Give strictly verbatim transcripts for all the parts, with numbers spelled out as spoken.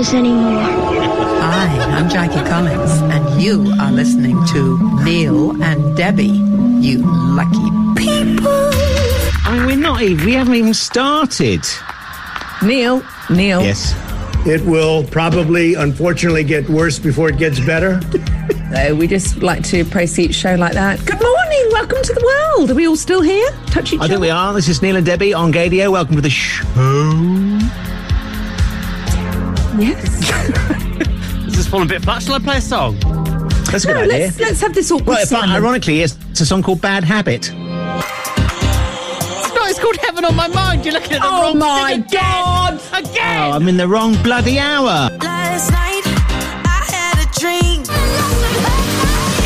religious anymore. Hi, I'm Jackie Collins, and you are listening to Neil and Debbie, you lucky people. I mean, we're not even, we haven't even started. Neil, Neil. Yes. It will probably, unfortunately, get worse before it gets better. No, we just like to praise each show like that. Good morning, welcome to the world. Are we all still here? Touch each other. I think we are. This is Neil and Debbie on Gaydio. Welcome to the show. Yes. This is falling a bit flat. Shall I play a song? That's a no, good idea. Let's, let's have this awkward well, song. Ironically, it's a song called Bad Habit. It's called Heaven on My Mind. You're looking at the oh wrong my thing again. God! Again! Oh, I'm in the wrong bloody hour. Last night, I had a dream.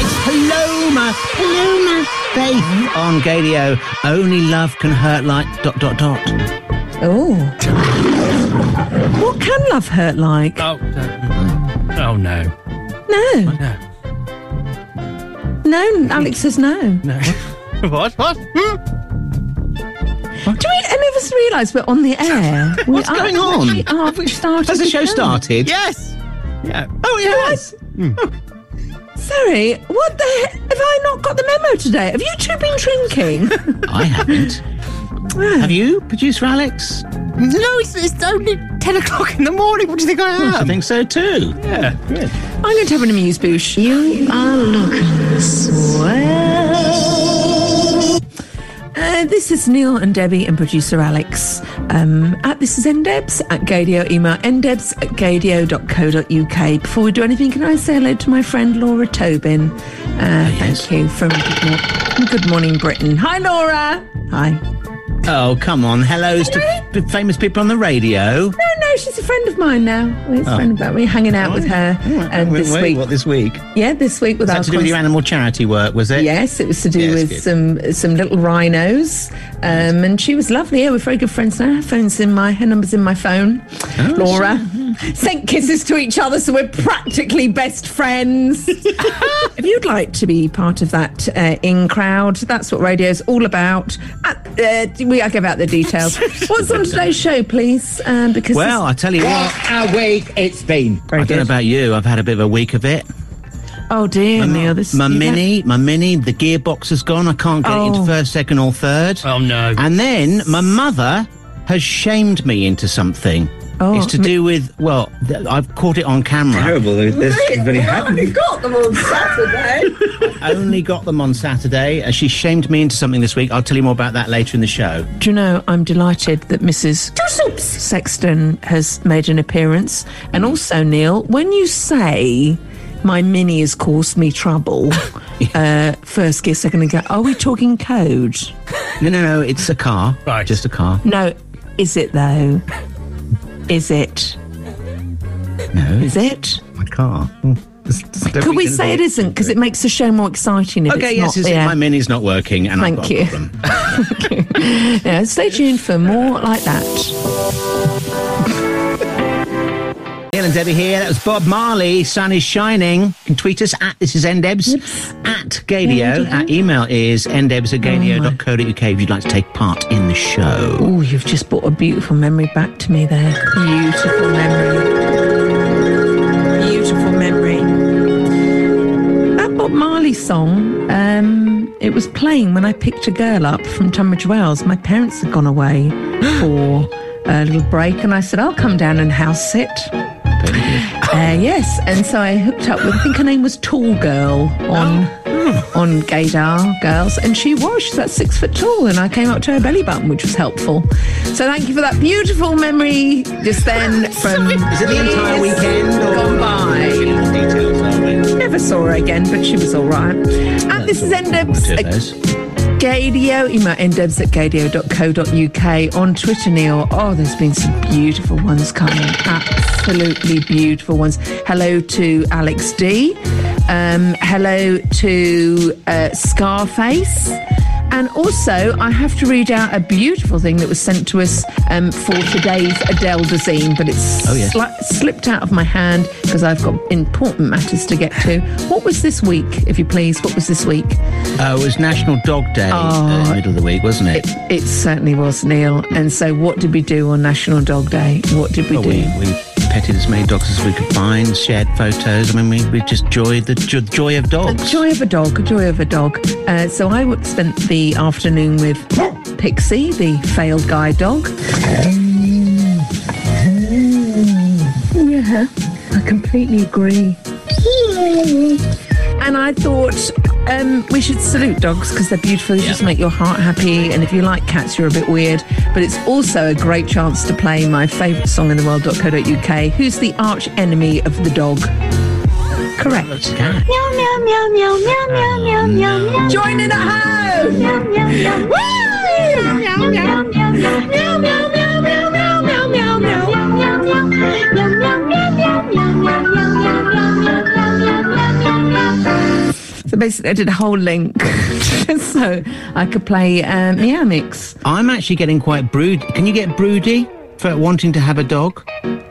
It's Paloma, Paloma, Faith on Gaydio. Only love can hurt like dot dot dot. Oh. What can love hurt like? Oh, no. Oh, no. No. No. No, Alex says no. No. What? What? Hmm? What? Do we any of us realise we're on the air? What's are, going on? We are, we started Has the show started? Yes. Yeah. Oh, yes. No, I, mm. Sorry, what the heck? Have I not got the memo today? Have you two been drinking? I haven't. Oh. Have you, producer Alex? No, it's, it's only ten o'clock in the morning. What do you think I am? Well, I think so too. Yeah. Good. I'm going to have an amuse bouche. You are looking swell. Uh, this is Neil and Debbie and producer Alex. Um, at This is Ndebs at Gaydio. Email ndebs at gaydio dot co dot uk. Before we do anything, can I say hello to my friend Laura Tobin? Uh, oh, yes. Thank you from Good Morning Britain. Hi, Laura. Hi. Oh, come on. Hellos hello. To famous people on the radio. No, no, she's a friend of mine now. We're oh. a friend of mine. We're hanging out oh, with her oh, um, wait, this wait, week. What, this week? Yeah, this week with was our... Was that to do with your animal charity work, was it? Yes, it was to do yes, with good. some some little rhinos. Um, and she was lovely. Yeah, we're very good friends now. Her phone's in my... Her number's in my phone. Oh, Laura. Sure. Sent kisses to each other, so we're practically best friends. If you'd like to be part of that uh, in crowd, that's what radio's all about. At, uh, I give out the details. What's on today's show, please? Um, because well, I tell you what, what a week it's been. Very I good. Don't know about you. I've had a bit of a week of it. Oh dear, my, Neil, this, my mini, have... my mini, the gearbox has gone. I can't get oh. it into first, second, or third. Oh no! And then my mother has shamed me into something. Oh, it's to do with well, th- I've caught it on camera. Terrible! This is very happening. Only got them on Saturday. Only got them on Saturday. She shamed me into something this week. I'll tell you more about that later in the show. Do you know? I'm delighted that Missus Sexton has made an appearance, and also Neil, when you say. My mini has caused me trouble. uh, first gear, second gear. Are we talking code? No, no, no. It's a car. Right. Just a car. No. Is it, though? Is it? No. Is it? My car. It's, it's Could we say it isn't? Because it makes the show more exciting if okay, it's yes, not. Okay, yes. Yeah. My mini's not working and Thank I've got you. a problem. Thank you. Yeah, stay tuned for more like that. Neil and Debbie here. That was Bob Marley. Sun is shining. You can tweet us at This is Ndebs at Gaydio. Our email is ndebs at gaydio dot co dot uk if you'd like to take part in the show. Oh, you've just brought a beautiful memory back to me there. Beautiful memory. Beautiful memory. That Bob Marley song, um, it was playing when I picked a girl up from Tunbridge Wells. My parents had gone away for a little break and I said, I'll come down and house sit. Uh, yes, and so I hooked up with, I think her name was Tall Girl on oh. on Gaydar Girls, and she was, she's that six foot tall, and I came up to her belly button, which was helpful. So thank you for that beautiful memory just then from is it the entire weekend or gone by. Never saw her again, but she was all right. And this is Ndebs. Gaydio, email ndebs at gaydio dot co dot uk. On Twitter, Neil, oh, there's been some beautiful ones coming. Absolutely beautiful ones. Hello to Alex D. Um, hello to uh, Scarface. And also, I have to read out a beautiful thing that was sent to us um, for today's Adele Dazeem, but it's oh, yes. sli- slipped out of my hand because I've got important matters to get to. What was this week, if you please? What was this week? Uh, it was National Dog Day oh, uh, in the middle of the week, wasn't it? it? It certainly was, Neil. And so what did we do on National Dog Day? What did we oh, do? We, we petted as many dogs as we could find, shared photos. I mean, we, we just joyed the jo- joy of dogs. The joy of a dog, the joy of a dog. Uh, so I spent the afternoon with Pixie, the failed guide dog. Yeah, I completely agree. And I thought um, we should salute dogs because they're beautiful. They yeah. just make your heart happy. And if you like cats, you're a bit weird. But it's also a great chance to play my favourite song in the world dot co dot U K. Who's the arch enemy of the dog? Correct. Meow, meow, meow, meow, meow, meow, meow, meow. Join in at home. Meow, meow, meow. Woo! Meow, meow, meow, meow, meow, meow, meow, meow, meow, meow, meow, meow, meow, meow. So basically I did a whole link just so I could play um, Meow Mix. I'm actually getting quite broody. Can you get broody for wanting to have a dog?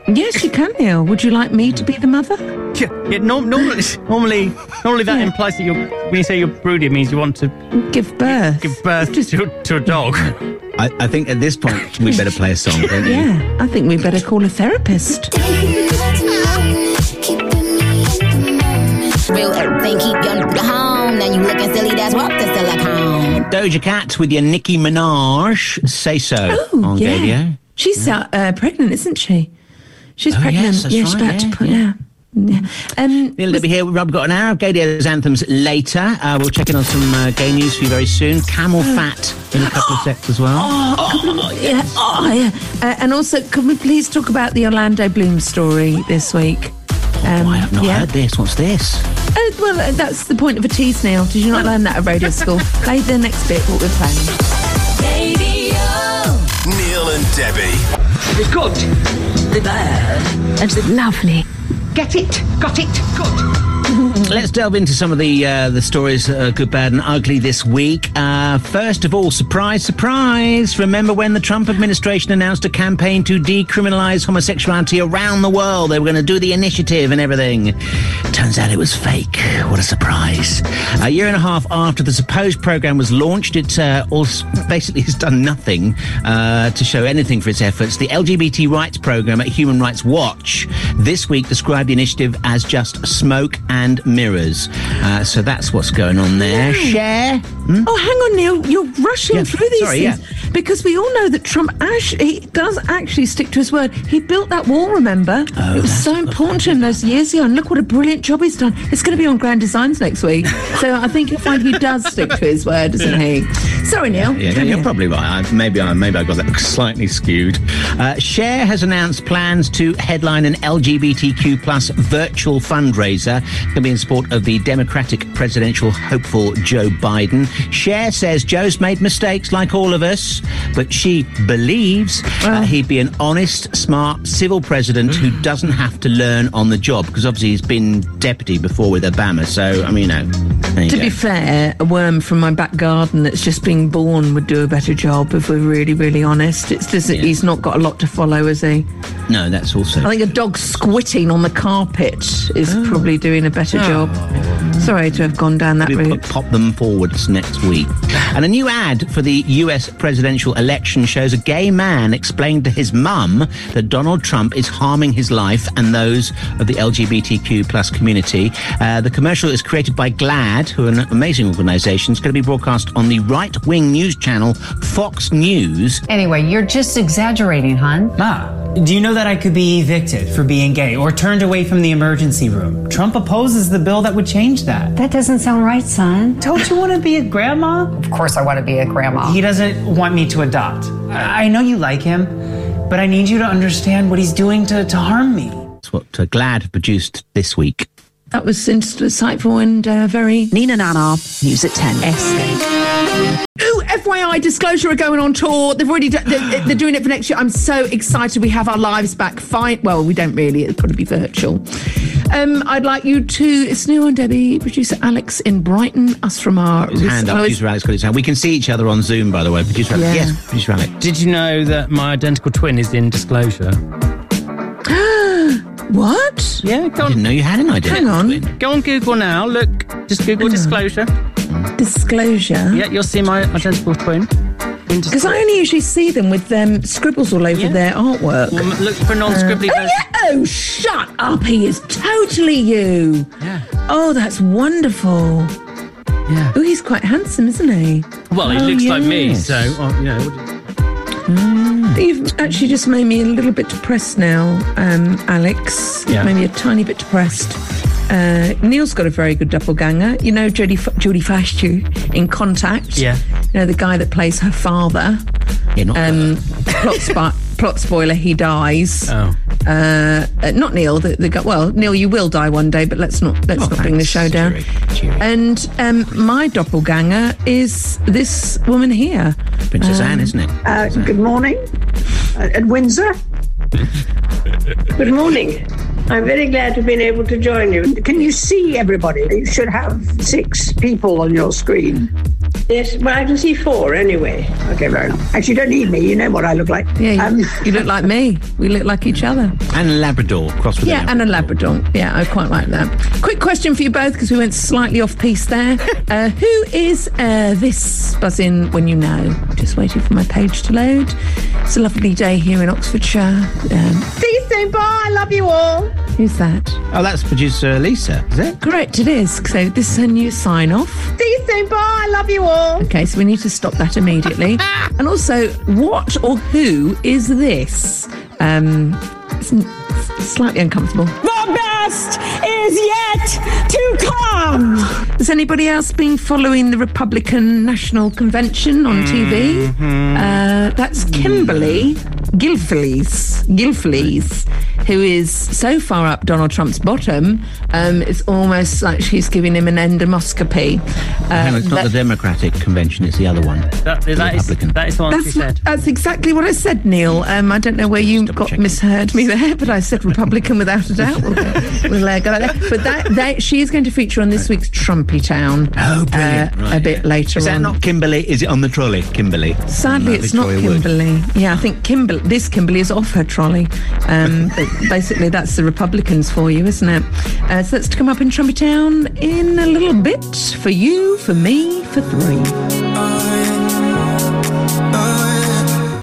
Yes, you can, Neil. Would you like me to be the mother? Yeah, yeah no, normally, normally, normally that yeah. implies that you're, when you say you're broody, it means you want to... Give birth. Give birth just... to, to a dog. I, I think at this point we better play a song, don't we? Yeah, I think we better call a therapist. Real everything, keep your nigga home. Now you looking silly, that's what the silicone. Doja Cat with your Nicki Minaj, Say So oh, on yeah. radio. She's yeah. uh, pregnant, isn't she? She's oh, pregnant. Yes, that's yeah, right, she's about yeah, to put. Yeah. yeah. Um, Neil, was... be here. Rob got an hour of Gay Day's anthems later. Uh, we'll check in on some uh, gay news for you very soon. Camel oh. fat in a couple of secs as well. Oh, oh, we... yeah. oh yeah. Uh, and also, can we please talk about the Orlando Bloom story this week? Um, oh, I have not yeah. heard this. What's this? Uh, well, uh, that's the point of a tease, Neil. Did you not learn that at radio school? Play the next bit, what we're playing. Radio. Neil and Debbie. The good, the bad, and the lovely. Get it, got it, good. Let's delve into some of the uh, the stories that are good, bad and ugly this week. Uh, first of all, surprise, surprise. Remember when the Trump administration announced a campaign to decriminalise homosexuality around the world? They were going to do the initiative and everything. Turns out it was fake. What a surprise. A year and a half after the supposed programme was launched, it uh, basically has done nothing uh, to show anything for its efforts. The L G B T rights programme at Human Rights Watch this week described the initiative as just smoke and mirrors. Uh, so that's what's going on there. Share. Hmm? Oh, hang on, Neil. You're rushing yeah. through these Sorry, things. Yeah. Because we all know that Trump, actually, he does actually stick to his word. He built that wall, remember? Oh, it was so important to him those years ago. And look what a brilliant job he's done. It's going to be on Grand Designs next week. So I think you'll find he does stick to his word, doesn't he? Sorry, Neil. Yeah, yeah, you're yeah. probably right. I, maybe, I, maybe I got that slightly skewed. Uh, Cher has announced plans to headline an L G B T Q plus virtual fundraiser to be in support of the Democratic presidential hopeful Joe Biden. Cher says Joe's made mistakes like all of us, but she believes well, uh, he'd be an honest, smart, civil president who doesn't have to learn on the job, because obviously he's been deputy before with Obama. So, I mean, you know, there you to go. Be fair, a worm from my back garden that's just been born would do a better job, if we're really, really honest. It's just that yeah. he's not got a lot to follow, has he? No, that's also I think a dog squitting on the carpet is oh. probably doing a better oh. job. Sorry to have gone down that Maybe route. Pop them forwards next week. And a new ad for the U S presidential election shows a gay man explained to his mum that Donald Trump is harming his life and those of the L G B T Q plus community. Uh, the commercial is created by GLAAD, who are an amazing organisation. It's going to be broadcast on the right-wing news channel Fox News. Anyway, you're just exaggerating, hon. Ma, do you know that I could be evicted for being gay or turned away from the emergency room? Trump opposes the bill that would change that. That doesn't sound right, son. Don't you want to be a grandma? Of course I want to be a grandma. He doesn't want me to adopt. I know you like him, but I need you to understand what he's doing to, to harm me. That's what uh, GLAAD produced this week. That was insightful and uh, very... Nina Nana, News at ten. Ooh, F Y I, Disclosure are going on tour. They've already done, they're, they're doing it for next year. I'm so excited we have our lives back. Fine. Well, we don't really. It'll probably be virtual. Um, I'd like you to... It's Neil and Debbie, producer Alex in Brighton, us from our... His hand up, producer Alex got his hand. We can see each other on Zoom, by the way. Producer Alex. Yeah. Yes, producer Alex. Did you know that my identical twin is in Disclosure? What? Yeah, go on. I didn't know you had an identical Hang on. twin. Go on Google now. Look, just Google oh. Disclosure. Disclosure? Yeah, you'll see my identical twin. into because I only usually see them with them um, scribbles all over yeah. their artwork. Well, look for non-scribbly uh, versions. Oh, yeah. Oh, shut up! He is totally you. Yeah. Oh, that's wonderful. Yeah. Oh, he's quite handsome, isn't he? Well, he oh, looks yes. like me, so oh, you know. Mm. You've actually just made me a little bit depressed now, um, Alex. Yeah. You've made me a tiny bit depressed. Uh, Neil's got a very good doppelganger. You know Jodie F- Jodie Foster in Contact. Yeah. You know the guy that plays her father. Yeah, not um, plot, spot, plot spoiler. He dies. Oh. Uh, uh, not Neil. The, the guy, well, Neil, you will die one day, but let's not let's oh, not bring the show down. Cheery, cheery. And um, my doppelganger is this woman here, Princess um, Anne, isn't it? Uh, isn't good it? morning, uh, at Windsor. Good morning. I'm very glad to have been able to join you. Can you see everybody? You should have six people on your screen. Yes, well, I can see four anyway. Okay, very nice. Actually, you don't need me. You know what I look like. Yeah, you, um, you look like me. We look like each other. And a Labrador crossed with yeah, a Labrador. Yeah, and a Labrador. Yeah, I quite like that. Quick question for you both, because we went slightly off piece there. uh, who is uh, this buzzing when you know? Just waiting for my page to load. It's a lovely day here in Oxfordshire. Um, see you soon. Bye. I love you all. Who's that? Oh, that's producer Lisa, is it? Correct, it is. So this is her new sign-off. See you soon, bye, I love you all. Okay, so we need to stop that immediately. And also, what or who is this? Um, it's slightly uncomfortable. The best is yet to come! Has anybody else been following the Republican National Convention on T V? Mm-hmm. Uh, that's Kimberly Gilfillies. Gilfillies. Who is so far up Donald Trump's bottom, um, it's almost like she's giving him an endoscopy. Um, no, it's not that, the Democratic convention, it's the other one. That, is, that, is, that is the one that's, she said. That's exactly what I said, Neil. Um, I don't know where you got checking. misheard me there, but I said Republican without a doubt. We'll, we'll uh, go like that. But that, that, she is going to feature on this week's Trumpy Town oh, brilliant. Uh, right, a bit yeah. later on. Is that on. not Kimberly? Is it on the trolley, Kimberly? Sadly, it's Victoria not Kimberly. Wood. Yeah, I think Kimberly, this Kimberly is off her trolley. Um, basically, that's the Republicans for you, isn't it? Uh, so that's to come up in Trumpy Town in a little bit. For you, for me, for three.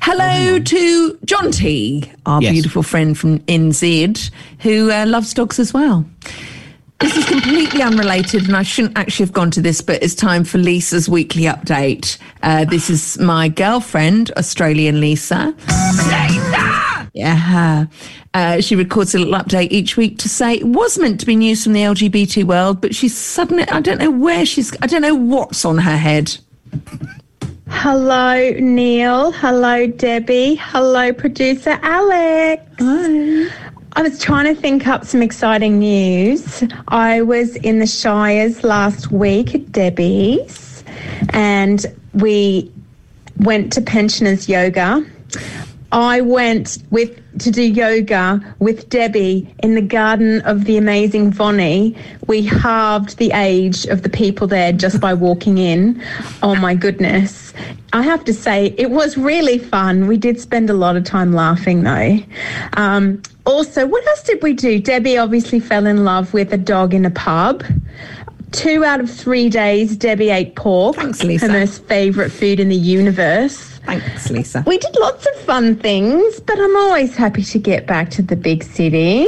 Hello to John T, our yes. beautiful friend from N Z, who uh, loves dogs as well. This is completely unrelated, and I shouldn't actually have gone to this, but it's time for Lisa's weekly update. Uh, this is my girlfriend, Australian Lisa. Lisa! Yeah. Uh, she records a little update each week to say it was meant to be news from the L G B T world, but she's suddenly, I don't know where she's, I don't know what's on her head. Hello, Neil. Hello, Debbie. Hello, producer Alex. Hi. I was trying to think up some exciting news. I was in the Shires last week at Debbie's, and we went to pensioners yoga. I went with to do yoga with Debbie in the garden of the amazing Vonnie. We halved the age of the people there just by walking in. Oh my goodness. I have to say, it was really fun. We did spend a lot of time laughing, though. Um, also, what else did we do? Debbie obviously fell in love with a dog in a pub. Two out of three days, Debbie ate pork. Thanks, Lisa. Her most favourite food in the universe. Thanks, Lisa. We did lots of fun things, but I'm always happy to get back to the big city.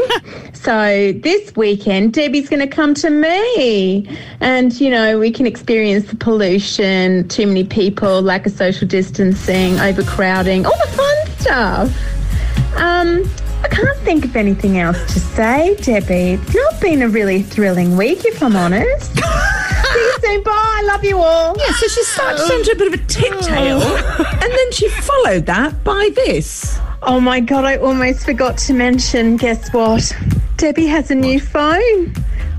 So this weekend, Debbie's going to come to me. And, you know, we can experience the pollution, too many people, lack of social distancing, overcrowding, all the fun stuff. Um... I can't think of anything else to say, Debbie. It's not been a really thrilling week, if I'm honest. See you soon. Bye. I love you all. Yeah, so she started to a bit of a tip-tail, and then she followed that by this. Oh, my God, I almost forgot to mention, guess what? Debbie has a new phone.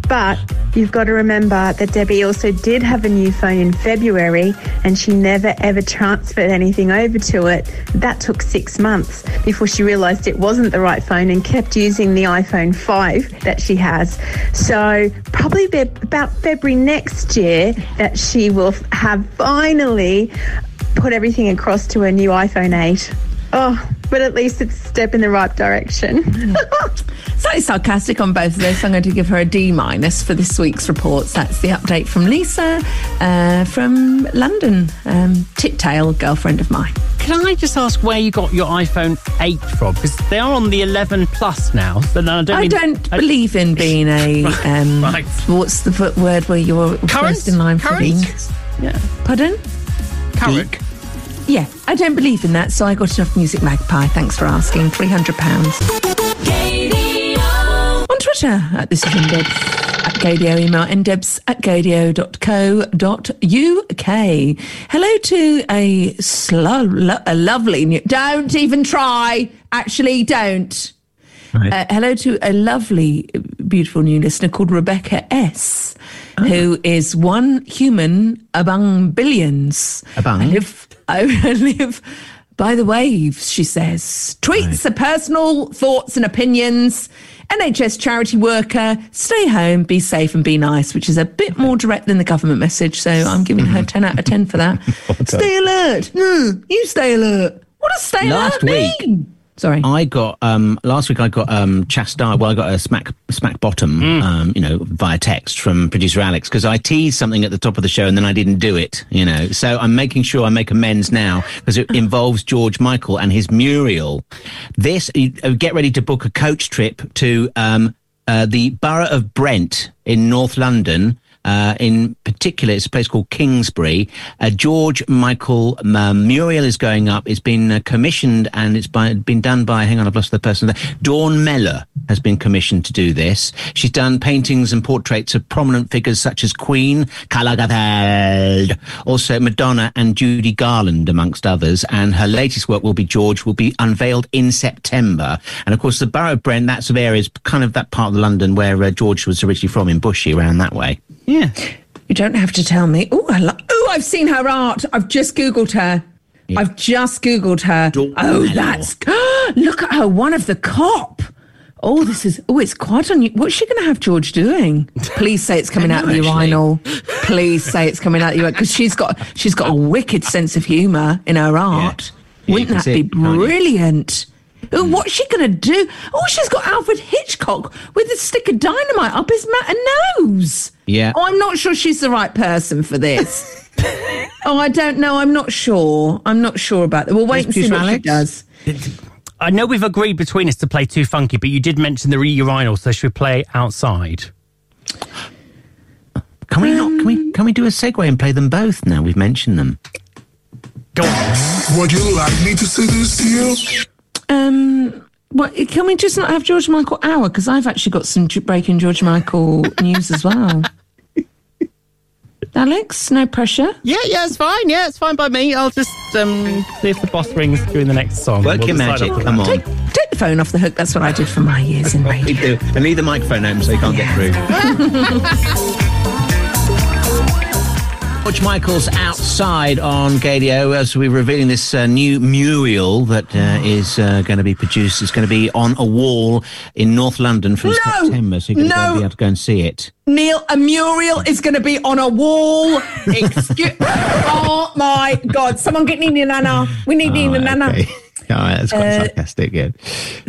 But you've got to remember that Debbie also did have a new phone in February, and she never, ever transferred anything over to it. That took six months before she realised it wasn't the right phone and kept using the iPhone five that she has. So probably about February next year that she will have finally put everything across to her new iPhone eight. Oh, but at least it's a step in the right direction. slightly sarcastic on both of those, so I'm going to give her a D minus for this week's reports. That's the update from Lisa uh, from London, um, Titttail, girlfriend of mine. Can I just ask where you got your iPhone eight from? Because they are on the eleven plus now. So no, I don't, I mean, don't I, believe in being a... right, um, right. What's the word where you're current? First in line for current? Being? Yeah. Pardon? Current. Yeah, I don't believe in that, so I got it off Music Magpie. Thanks for asking. three hundred pounds. On Twitter, at this is Indebs at Gadio, email ndebs at gadio dot co dot uk. Hello to a, slow, lo- a lovely new... Don't even try. Actually, don't. Right. Uh, hello to a lovely, beautiful new listener called Rebecca S, oh. who is one human among billions. Among? I live, I live by the waves, she says. Tweets right. are personal thoughts and opinions. N H S charity worker, stay home, be safe and be nice, which is a bit more direct than the government message. So I'm giving her ten out of ten for that. Okay. Stay alert. Mm, you stay alert. What does stay Last alert week- mean? Sorry, I got um, last week. I got um, chastised. Well, I got a smack, smack bottom, mm. um, you know, via text from producer Alex because I teased something at the top of the show and then I didn't do it. You know, so I'm making sure I make amends now because it involves George Michael and his Muriel. This you, get ready to book a coach trip to um, uh, the borough of Brent in North London. Uh, in particular, it's a place called Kingsbury. Uh, George Michael uh, Muriel is going up. It's been uh, commissioned and it's by, been done by, hang on, I've lost the person there. Dawn Mellor has been commissioned to do this. She's done paintings and portraits of prominent figures such as Queen, Karl Lagerfeld, also Madonna and Judy Garland, amongst others. And her latest work, Will Be George, will be unveiled in September. And of course, the borough of Brent, that's of areas, kind of that part of London where uh, George was originally from, in Bushey, around that way. Yeah. You don't have to tell me. Oh, I lo- Ooh, I've seen her art. I've just Googled her. Yeah. I've just Googled her. Don't oh, know. That's... Look at her, one of the cop. Oh, this is... Oh, it's quite on you. What's she going to have George doing? Please say it's coming out of the urinal. Please say it's coming out of the urinal. Because she's got, she's got a wicked sense of humour in her art. Yeah. Yeah, wouldn't that be brilliant? Ooh, what's she going to do? Oh, she's got Alfred Hitchcock with a stick of dynamite up his mat and nose. Yeah. Oh, I'm not sure she's the right person for this. oh, I don't know. I'm not sure. I'm not sure about that. We'll wait There's and see what Alex. She does. I know we've agreed between us to play Too Funky, but you did mention the urinal, so should we play outside? Can we um, not? Can we? Can we do a segue and play them both now? We've mentioned them. Go on. Would you like me to seduce you? Um, what, can we just not have George Michael hour? Because I've actually got some breaking George Michael news as well. Alex, no pressure. Yeah, yeah, it's fine. Yeah, it's fine by me. I'll just um, see if the boss rings during the next song. Work we'll your magic. Come on. Take, take the phone off the hook. That's what I did for my years in radio. do. And leave the microphone open so you can't yeah. get through. George Michael's outside on Gadio as we're revealing this uh, new mural that uh, is uh, going to be produced. It's going to be on a wall in North London from no, September, so you're going no. to be able to go and see it. Neil, a mural is going to be on a wall. Excuse- oh my God! Someone get Nina Nana. We need oh, Nina Nana. Okay. All right, that's quite uh, sarcastic. Yeah.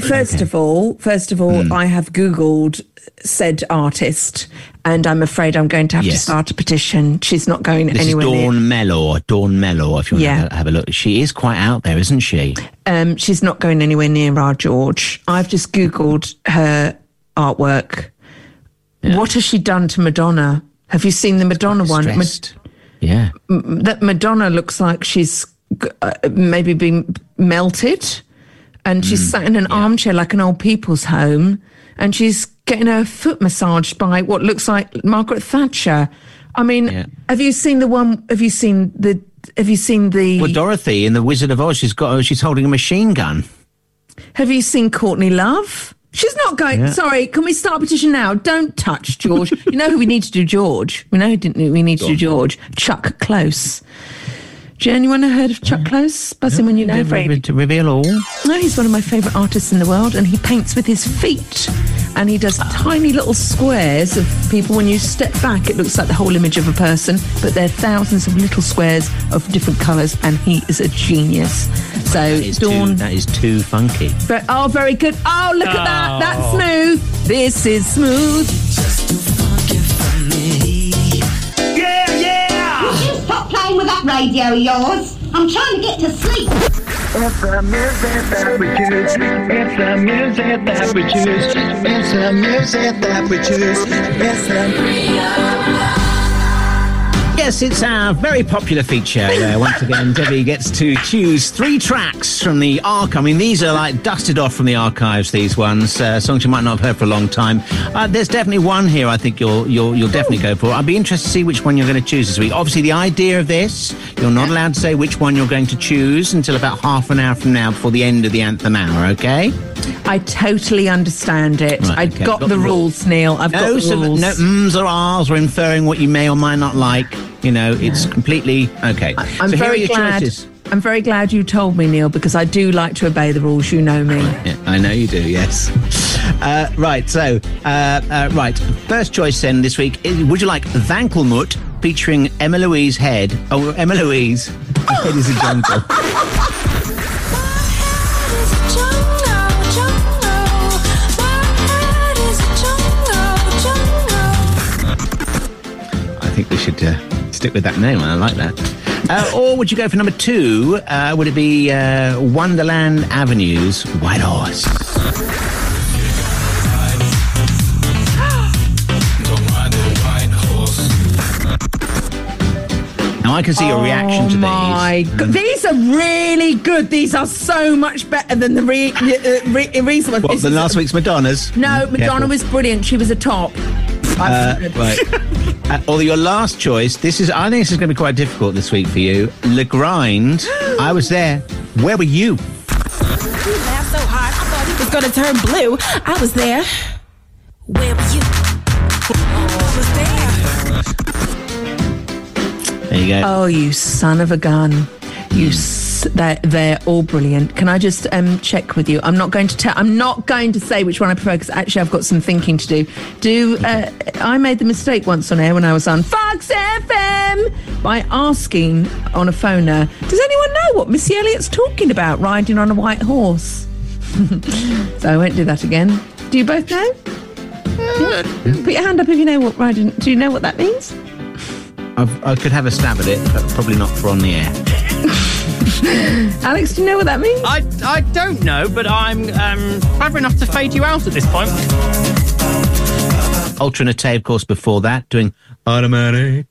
First okay. of all, first of all, mm. I have Googled said artist, and I'm afraid I'm going to have yes. to start a petition. She's not going this anywhere. This is Dawn Mellor. Dawn Mellor. If you want yeah. to have a look, she is quite out there, isn't she? Um, she's not going anywhere near our George. I've just Googled her artwork. Yeah. What has she done to Madonna? Have you seen the Madonna one? Ma- yeah, M- that Madonna looks like she's uh, maybe been melted, and she's mm, sat in an yeah. armchair like an old people's home, and she's getting her foot massaged by what looks like Margaret Thatcher. I mean, yeah. have you seen the one? Have you seen the? Have you seen the? Well, Dorothy in The Wizard of Oz, she's got. She's holding a machine gun. Have you seen Courtney Love? She's not going. Yeah. Sorry, can we start a petition now? Don't touch George. You know who we need to do, George. We know who didn't. We need to do George. Chuck Close. Do you anyone heard of Chuck Close? Buzz him when you know. Re- re- to reveal all. No, he's one of my favourite artists in the world, and he paints with his feet. and he does tiny little squares of people. When you step back, it looks like the whole image of a person, but they're thousands of little squares of different colours, and he is a genius. So that is Dawn, too, that is too funky. But oh, very good. Oh, look oh. at that. That's smooth. This is smooth. Just too funky for me. Yeah, yeah. Would you stop playing with that radio of yours? I'm trying to get to sleep. It's the music that we choose. It's the music that we choose. It's the music that we choose. It's the. Yes, it's our very popular feature where once again Debbie gets to choose three tracks from the archive. I mean, these are like dusted off from the archives, these ones. Uh, songs you might not have heard for a long time. Uh, there's definitely one here I think you'll you'll you'll definitely go for. I'd be interested to see which one you're going to choose this week. Obviously, the idea of this, you're not allowed to say which one you're going to choose until about half an hour from now, before the end of the anthem hour, okay? I totally understand it. Right, I've okay. got, got the, the rules, rules, Neil. I've no, got the rules. No ums or ahs or inferring what you may or might not like. You know, yeah. it's completely... Okay. I, I'm so very here are your glad, choices. I'm very glad you told me, Neil, because I do like to obey the rules. You know me. Yeah, I know you do, yes. Uh, right, so... Uh, uh, right, first choice then this week. Is, would you like Vankelmut featuring Emma Louise Head? Oh, Emma Louise. My head is a jungle. I think we should uh, stick with that name. I like that. Uh, or would you go for number two? Uh, would it be uh, Wonderland Avenue's White Horse? Now, I can see your oh reaction to my these. Go- these are really good. These are so much better than the re- re- re- recent ones. What, than last week's Madonna's? No, Madonna Careful. was brilliant. She was a top. Uh, right. uh, or your last choice. This is. I think this is going to be quite difficult this week for you. Le Grind. I was there. Where were you? You laughed so hard, I thought he was going to turn blue. I was there. Where were you? I was there. There you go. Oh, you son of a gun! You. S- They're, they're all brilliant. Can I just um, check with you? I'm not going to tell. I'm not going to say which one I prefer because actually I've got some thinking to do. Do uh, I made the mistake once on air when I was on Fox F M by asking on a phoner, does anyone know what Missy Elliott's talking about? Riding on a white horse. So I won't do that again. Do you both know? Uh, Put your hand up if you know what riding. Do you know what that means? I've, I could have a stab at it, but probably not for on the air. Alex, do you know what that means? I, I don't know, but I'm um, clever enough to fade you out at this point. Alternate, of course, before that, doing automatic.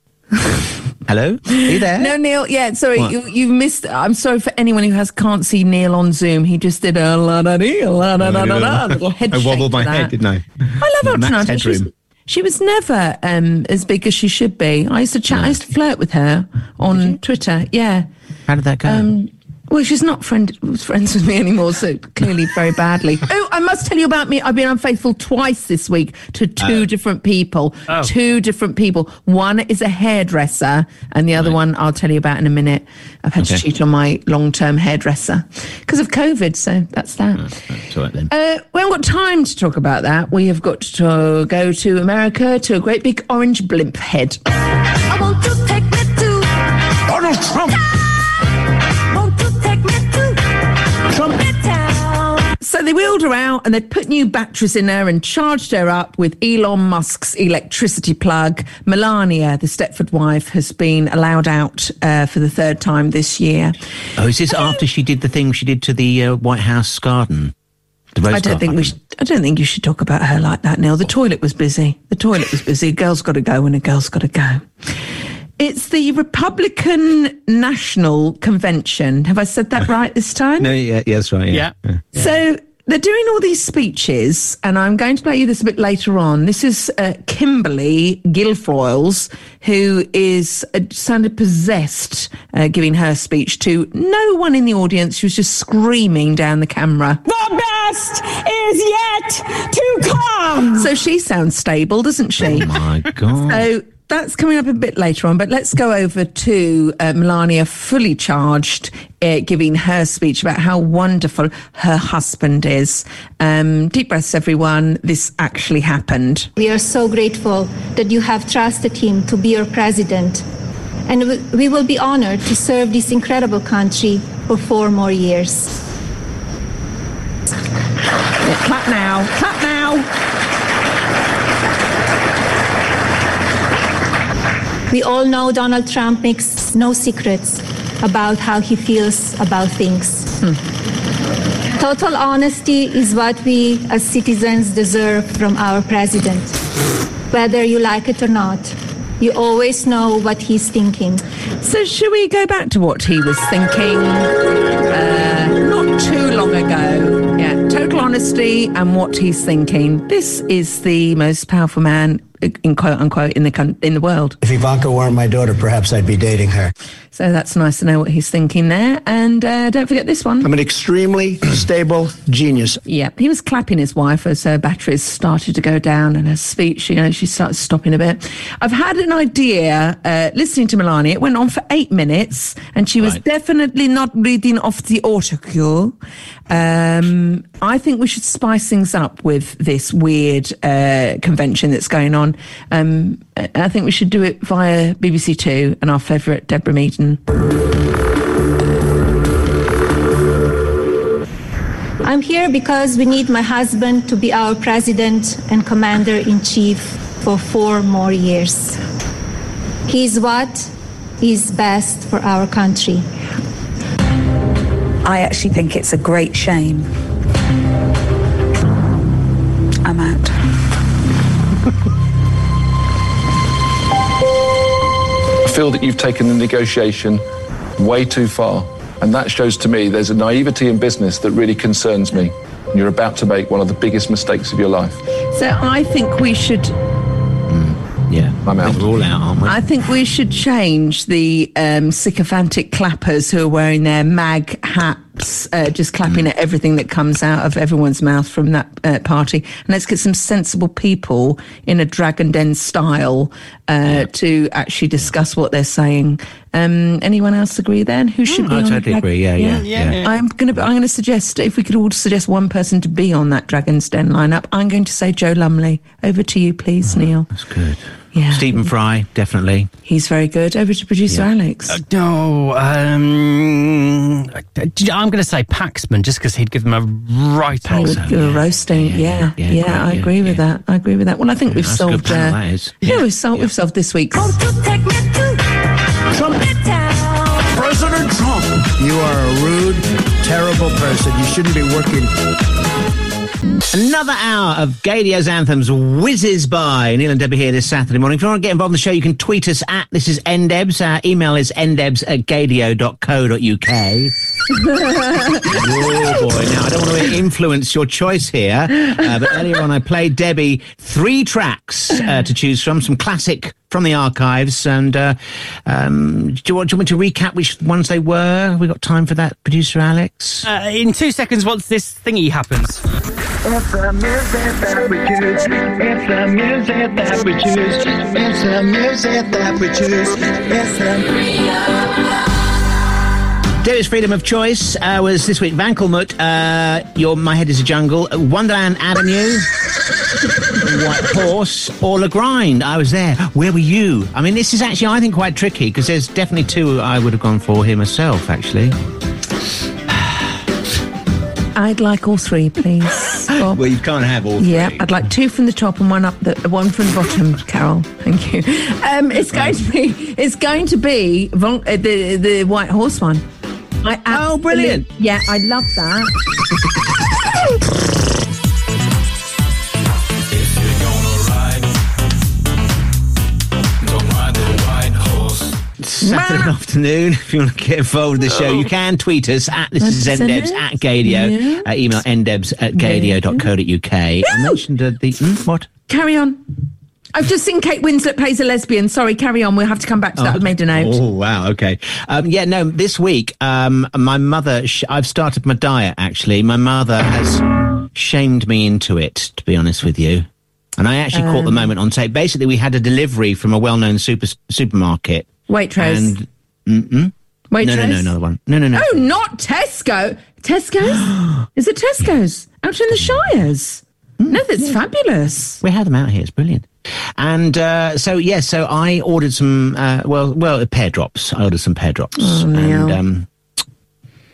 Hello? Are you there? No, Neil. Yeah, sorry. You, you've missed. I'm sorry for anyone who has can't see Neil on Zoom. He just did a la da dee, la da da da da. I wobbled my head, didn't I? I love Alternate. She was never um, as big as she should be. I used to chat. No. I used to flirt with her on Twitter. Yeah. How did that go? Um, well, she's not friend, friends with me anymore, so clearly very badly. Oh, I must tell you about me. I've been unfaithful twice this week to two uh, different people. Oh. Two different people. One is a hairdresser, and the other right. one I'll tell you about in a minute. I've had okay. to cheat on my long-term hairdresser because of COVID, so that's that. Oh, that's all right, then. Uh, we haven't got time to talk about that. We have got to go to America to a great big orange blimp head. I want to take me to Donald Trump. So they wheeled her out and they put new batteries in her and charged her up with Elon Musk's electricity plug. Melania, the Stepford wife, has been allowed out uh, for the third time this year. Oh, is this um, after she did the thing she did to the uh, White House garden? The Rose I don't garden. think we. Should, I don't think you should talk about her like that, Neil. The toilet was busy. The toilet was busy. A girl's got to go when a girl's got to go. It's the Republican National Convention. Have I said that right this time? No, yeah, yeah, that's right. Yeah. yeah. So they're doing all these speeches, and I'm going to play you this a bit later on. This is uh, Kimberly Guilfoyle's, who is uh, sounded possessed, uh, giving her speech to no one in the audience. She was just screaming down the camera. The best is yet to come. So she sounds stable, doesn't she? Oh, my God. So that's coming up a bit later on, but let's go over to uh, Melania fully charged, uh, giving her speech about how wonderful her husband is. Um, deep breaths, everyone. This actually happened. We are so grateful that you have trusted him to be your president. And we will be honored to serve this incredible country for four more years. Yeah, clap now, clap now. We all know Donald Trump makes no secrets about how he feels about things. Hmm. Total honesty is what we as citizens deserve from our president, whether you like it or not. You always know what he's thinking. So should we go back to what he was thinking uh, not too long ago? Yeah, total honesty and what he's thinking. This is the most powerful man, in quote unquote, in the in the world. If Ivanka weren't my daughter, perhaps I'd be dating her. So that's nice to know what he's thinking there. And uh, don't forget this one. I'm an extremely stable genius. Yeah, he was clapping his wife as her batteries started to go down and her speech, you know, she started stopping a bit. I've had an idea, uh, listening to Melania, it went on for eight minutes and she was right. Definitely not reading off the article. Um, I think we should spice things up with this weird uh, convention that's going on. Um, I think we should do it via B B C Two and our favourite Deborah Meaden. I'm here because we need my husband to be our president and commander-in-chief for four more years. He is what is best for our country. I actually think it's a great shame. I'm out. Feel that you've taken the negotiation way too far, and that shows to me there's a naivety in business that really concerns me. You're about to make one of the biggest mistakes of your life. So I think we should mm, yeah I'm out. We're all out, aren't we? I think we should change the um, sycophantic clappers who are wearing their MAG hats, uh, just clapping mm. at everything that comes out of everyone's mouth from that uh, party, and let's get some sensible people in a Dragon Den style Uh, to actually discuss what they're saying. Um, anyone else agree? Then who should mm, be? I on totally drag- agree. Yeah, yeah, yeah. yeah. yeah. I'm going to. I'm going to suggest if we could all suggest one person to be on that Dragon's Den lineup. I'm going to say Joe Lumley. Over to you, please, oh, Neil. That's good. Yeah. Stephen Fry, definitely. He's very good. Over to producer yeah. Alex. Uh, no, um, I'm going to say Paxman just because he'd give them a right old yeah. roasting. Yeah, yeah. yeah, yeah, yeah I yeah, agree yeah. with that. I agree with that. Well, I think yeah, we've that's solved. Good uh, that is. Yeah, yeah, we've solved. Yeah. We've of this week. Trump. President Trump, you are a rude, terrible person. You shouldn't be working. Another hour of Gadio's anthems whizzes by. Neil and Debbie here this Saturday morning. If you want to get involved in the show, you can tweet us at this is Ndebs. Our email is ndebs at gadio dot co dot uk. Oh boy, now I don't want to influence your choice here, uh, but earlier on I played Debbie three tracks uh, to choose from, some classic from the archives, and uh, um, do, you want, do you want me to recap which ones they were? Have we got time for that, producer Alex? Uh, in two seconds, once this thingy happens. It's the music that we choose. It's the music that we choose. It's the music that we choose. It's the... Debbie's Freedom of Choice uh, was this week Vankelmut, uh, Your My Head is a Jungle, Wonderland Avenue, White Horse, or La Grind. I was there. Where were you? I mean, this is actually, I think, quite tricky, because there's definitely two I would have gone for here myself, actually. I'd like all three, please. Bob. Well, you can't have all three. Yeah, I'd like two from the top and one up the one from the bottom. Carol, thank you. Um, it's going to be it's going to be the the White Horse one. I oh, brilliant. Yeah, I love that. If you're gonna ride, don't ride the white horse. Saturday afternoon, if you want to get involved with the show, you can tweet us at this is Ndebs at Gadio. Uh, email ndebs at gadio dot co dot uk. I mentioned uh, the... Mm, what? Carry on. I've just seen Kate Winslet plays a lesbian. Sorry, carry on. We'll have to come back to that. Oh, I've made a note. Oh, wow. Okay. Um, yeah, no, this week, um, my mother, sh- I've started my diet, actually. My mother has shamed me into it, to be honest with you. And I actually um, caught the moment on tape. Basically, we had a delivery from a well-known super, supermarket. Waitrose. And, mm-mm. Waitrose? No, no, no, another one. No, no, no. Oh, not Tesco. Tesco's? Is it Tesco's? Out in the Shires? Mm, no, that's yeah. fabulous. We had them out here. It's brilliant. And uh, so, yes, yeah, so I ordered some, uh, well, well, pear drops. I ordered some pear drops. Oh, and, um,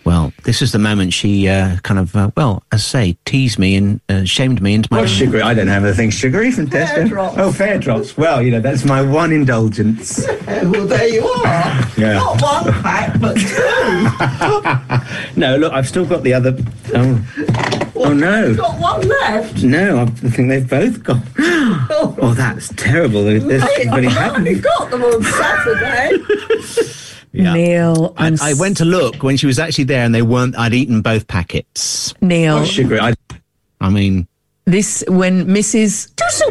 well, this is the moment she uh, kind of, uh, well, as I say, teased me and uh, shamed me into my... Well, sugary. I don't have anything sugary from Tesco. Pear drops. Oh, pear drops. Well, you know, that's my one indulgence. Well, there you are. Yeah. Not one pack, but two. No, look, I've still got the other... Oh. Oh, no. You've got one left? No, I think they've both gone. Oh, oh, that's terrible. This ain't really happened. You've got them on Saturday. Yeah. Neil, I, I went to look when she was actually there and they weren't. I'd eaten both packets. Neil. Oh, sugar. I, I mean... This, when Missus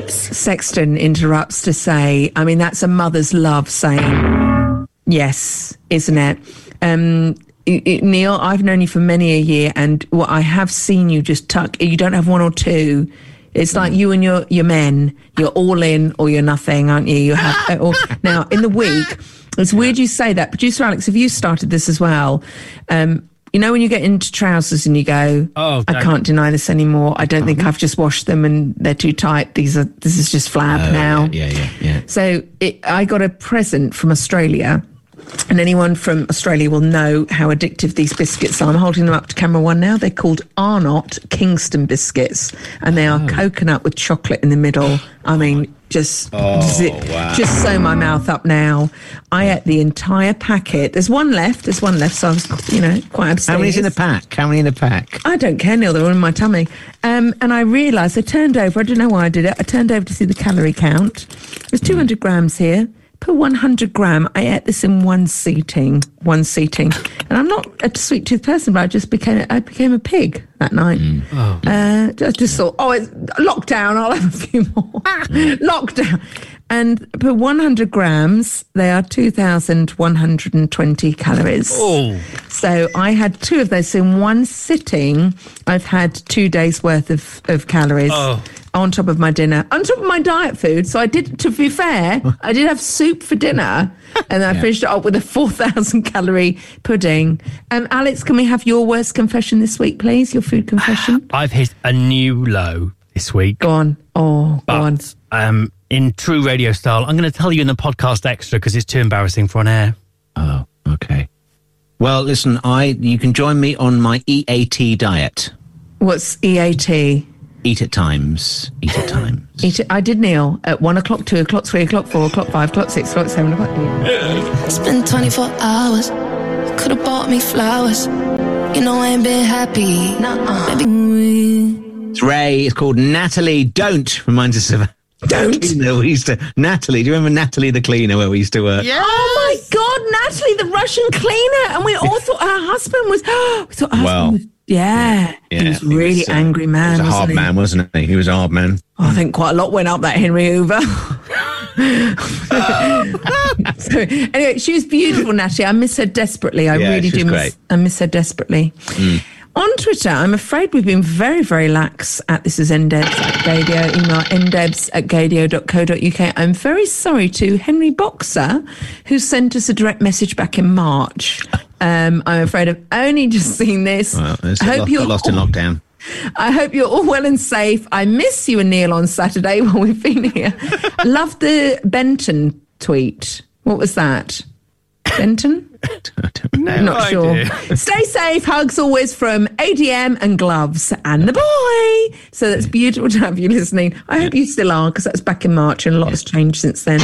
Sexton interrupts to say, I mean, that's a mother's love saying, yes, isn't it? Um... Neil, I've known you for many a year, and what I have seen you just tuck. You don't have one or two. It's like you and your your men. You're all in or you're nothing, aren't you? You have or, now in the week. It's weird you say that, producer Alex. Have you started this as well? Um, you know when you get into trousers and you go, "Oh, I can't deny this anymore. I don't think I've just washed them and they're too tight. These are this is just flab oh, now." Yeah, yeah, yeah. So it, I got a present from Australia. And anyone from Australia will know how addictive these biscuits are. I'm holding them up to camera one now. They're called Arnott Kingston biscuits, and they are oh. coconut with chocolate in the middle. I mean, just oh, zip, wow. just sew my mouth up now. I ate the entire packet. There's one left. There's one left. So I was, you know, quite upset. How many's in a pack? How many in a pack? I don't care, Neil. They're all in my tummy. Um, and I realised I turned over. I don't know why I did it. I turned over to see the calorie count. There's two hundred grams here. Per one hundred gram, I ate this in one seating, one seating. And I'm not a sweet tooth person, but I just became I became a pig that night. Mm. Oh. Uh, I just thought, oh, it's lockdown, I'll have a few more. Lockdown. And per one hundred grams, they are two thousand one hundred twenty calories. Oh. So I had two of those. So in one sitting, I've had two days' worth of, of calories. Oh. On top of my dinner, on top of my diet food. So I did, to be fair, I did have soup for dinner and I yeah. finished it up with a four thousand calorie pudding. Um, Alex, can we have your worst confession this week, please? Your food confession? I've hit a new low this week. Go on. Oh, but, go on. Um, in true radio style, I'm going to tell you in the podcast extra because it's too embarrassing for on air. Oh, okay. Well, listen, I you can join me on my E A T diet. What's E A T? Eat at times. Eat at times. Eat at, I did, Neil, at one o'clock, two o'clock, three o'clock, four o'clock, five o'clock, six o'clock, seven o'clock. It's been twenty-four hours. You could have bought me flowers. You know I ain't been happy. Maybe. It's Ray. It's called Natalie Don't. Reminds us of Don't. We used to Natalie. Do you remember Natalie the cleaner where we used to work? Yeah. Oh my God, Natalie the Russian cleaner, and we all thought her husband was. We thought her husband well. was. Yeah. yeah, he was really he was, uh, angry man. He was a hard wasn't he? man, wasn't he? He was a hard man. Oh, I think quite a lot went up that Henry Hoover. oh. So, anyway, she was beautiful, Natalie. I miss her desperately. I yeah, really do. Miss, great. I miss her desperately. Mm. On Twitter, I'm afraid we've been very, very lax at this is ndebs at Gadio. Email ndebs at gadio dot co dot uk. I'm very sorry to Henry Boxer, who sent us a direct message back in March. Um, I'm afraid I've only just seen this. Well, I hope lost, you're lost in lockdown. I hope you're all well and safe. I miss you and Neil on Saturday while we've been here. Love the Benton tweet. What was that? Benton? I don't know. Not sure. Stay safe. Hugs always from A D M and Gloves and the boy. So that's beautiful to have you listening. I yeah. hope you still are because that's back in March and a lot yeah. has changed since then.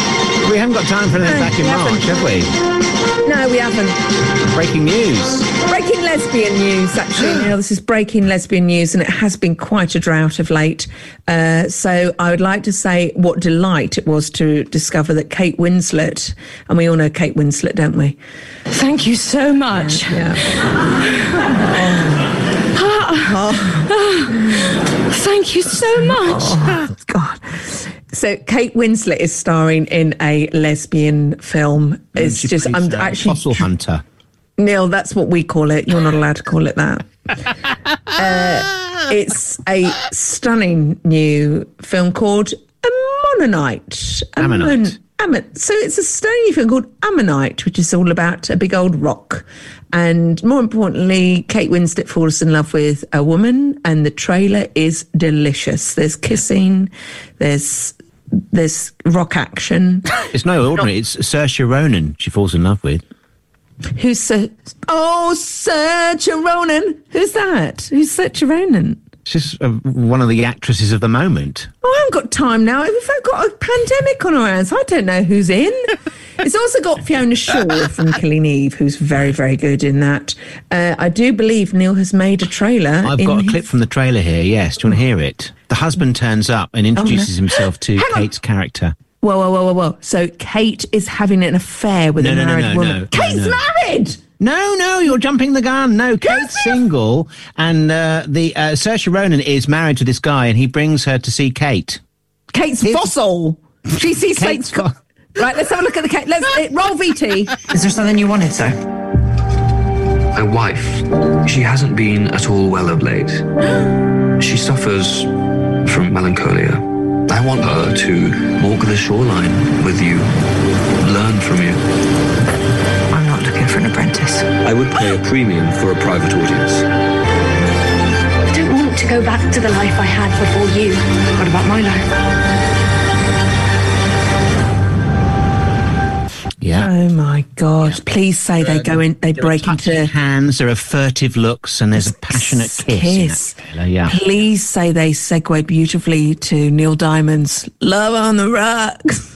We haven't got time for anything no, back in March, haven't. have we? No, we haven't. Breaking news. Breaking lesbian news, actually. You know, this is breaking lesbian news and it has been quite a drought of late. Uh, so I would like to say what delight it was to discover that Kate Winslet, and we all know Kate Winslet, don't we? Thank you so much. Yeah, yeah. oh. Oh. Thank you so much. Oh, God. So Kate Winslet is starring in a lesbian film. It's she just, I'm actually... Fossil Hunter. Neil, that's what we call it. You're not allowed to call it that. uh, it's a stunning new film called ammonite. Ammon- ammonite. Ammon- so it's a stony film called Ammonite, which is all about a big old rock. And more importantly, Kate Winslet falls in love with a woman, and the trailer is delicious. There's kissing, there's there's rock action. It's no ordinary. It's Saoirse Ronan she falls in love with. Who's Sir? Oh, Saoirse Ronan. Who's that? Who's Saoirse Ronan? She's uh, one of the actresses of the moment. Oh, I haven't got time now. We've got a pandemic on our hands. I don't know who's in. It's also got Fiona Shaw from Killing Eve, who's very, very good in that. Uh, I do believe Neil has made a trailer. I've got a his... clip from the trailer here, yes. Do you want to hear it? The husband turns up and introduces oh, no. himself to Kate's character. Whoa, whoa, whoa, whoa, whoa. So Kate is having an affair with no, a no, married no, no, woman. No, Kate's no. married! No, no, you're jumping the gun. No, Kate's single, and uh, the uh, Saoirse Ronan is married to this guy, and he brings her to see Kate. Kate's His... fossil. She sees Kate's. Kate's... Fo- right, let's have a look at the Kate. Let's uh, roll V T. Is there something you wanted, sir? My wife. She hasn't been at all well of late. She suffers from melancholia. I want her to walk the shoreline with you, learn from you. For an apprentice. I would pay a premium for a private audience. I don't want to go back to the life I had before you. What about my life? Yeah. Oh my God! Please say they go in. They break into hands. There are furtive looks, and there's a passionate kiss. kiss. Yeah. Please say they segue beautifully to Neil Diamond's "Love on the Rocks."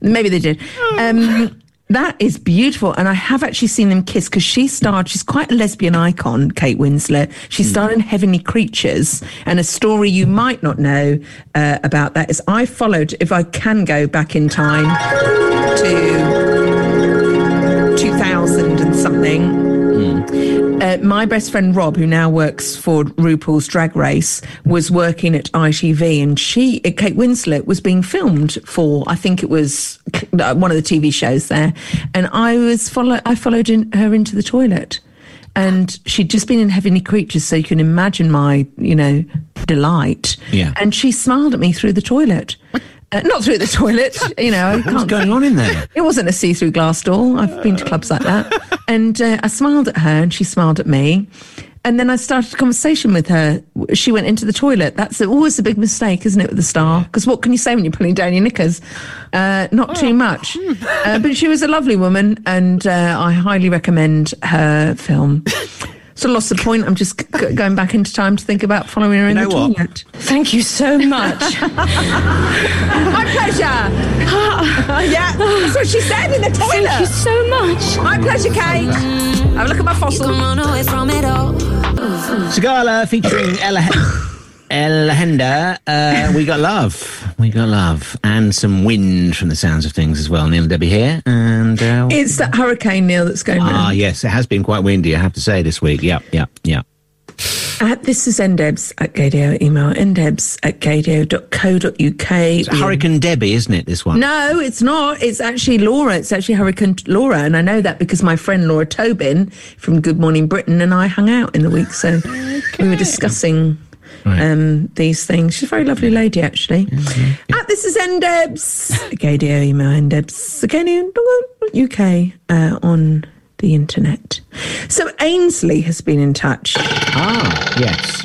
Maybe they did. Um, That is beautiful, and I have actually seen them kiss because she starred, she's quite a lesbian icon, Kate Winslet. She starred in Heavenly Creatures, and a story you might not know uh, about that is I followed, if I can go back in time, to two thousand and something. Mm. Uh, my best friend Rob, who now works for RuPaul's Drag Race, was working at I T V, and she, Kate Winslet, was being filmed for, I think it was one of the T V shows there, and I was follow I followed in, her into the toilet, and she'd just been in Heavenly Creatures, so you can imagine my, you know, delight. Yeah. And she smiled at me through the toilet. Uh, not through the toilet, you know. What's can't going on in there? It wasn't a see-through glass door. I've been to clubs like that. And uh, I smiled at her and she smiled at me. And then I started a conversation with her. She went into the toilet. That's always a big mistake, isn't it, with the star? Because what can you say when you're pulling down your knickers? Uh, not oh. too much. Uh, but she was a lovely woman, and uh, I highly recommend her film. So lost the point. I'm just g- going back into time to think about following her in you know the what? toilet. Thank you so much. My pleasure. Uh, yeah, that's what she said in the toilet. Thank you so much. My pleasure, Kate. Have a look at my fossil. You can run away from it all. Cigala featuring Ella Hender. Uh, we got love. We got love. And some wind from the sounds of things as well. Neil and Debbie here. And uh, it's that hurricane, Neil, that's going on. Ah, round. Yes. It has been quite windy, I have to say, this week. Yep, yep, yep. At, this is ndebs at Gaydio. Email ndebs at gaydio dot co dot uk. It's Hurricane Debbie, isn't it, this one? No, it's not. It's actually Laura. It's actually Hurricane Laura. And I know that because my friend Laura Tobin from Good Morning Britain and I hung out in the week. So okay. we were discussing... Right. Um, these things. She's a very lovely lady, actually. Mm-hmm. Yeah. At this is ndebs. Gaydio, email ndebs. Gaydio dot co dot uk uh, on the internet. So Ainsley has been in touch. Ah, yes.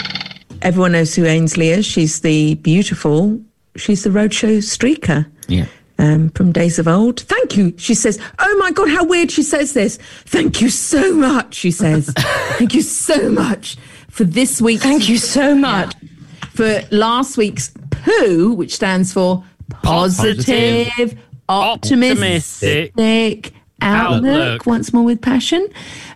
Everyone knows who Ainsley is. She's the beautiful, she's the roadshow streaker. Yeah. Um, from days of old. Thank you, she says. Oh my God, how weird she says this. Thank you so much, she says. Thank you so much. For this week, thank you so much yeah. for last week's P O O, which stands for positive, positive optimistic, optimistic outlook. outlook. Once more with passion,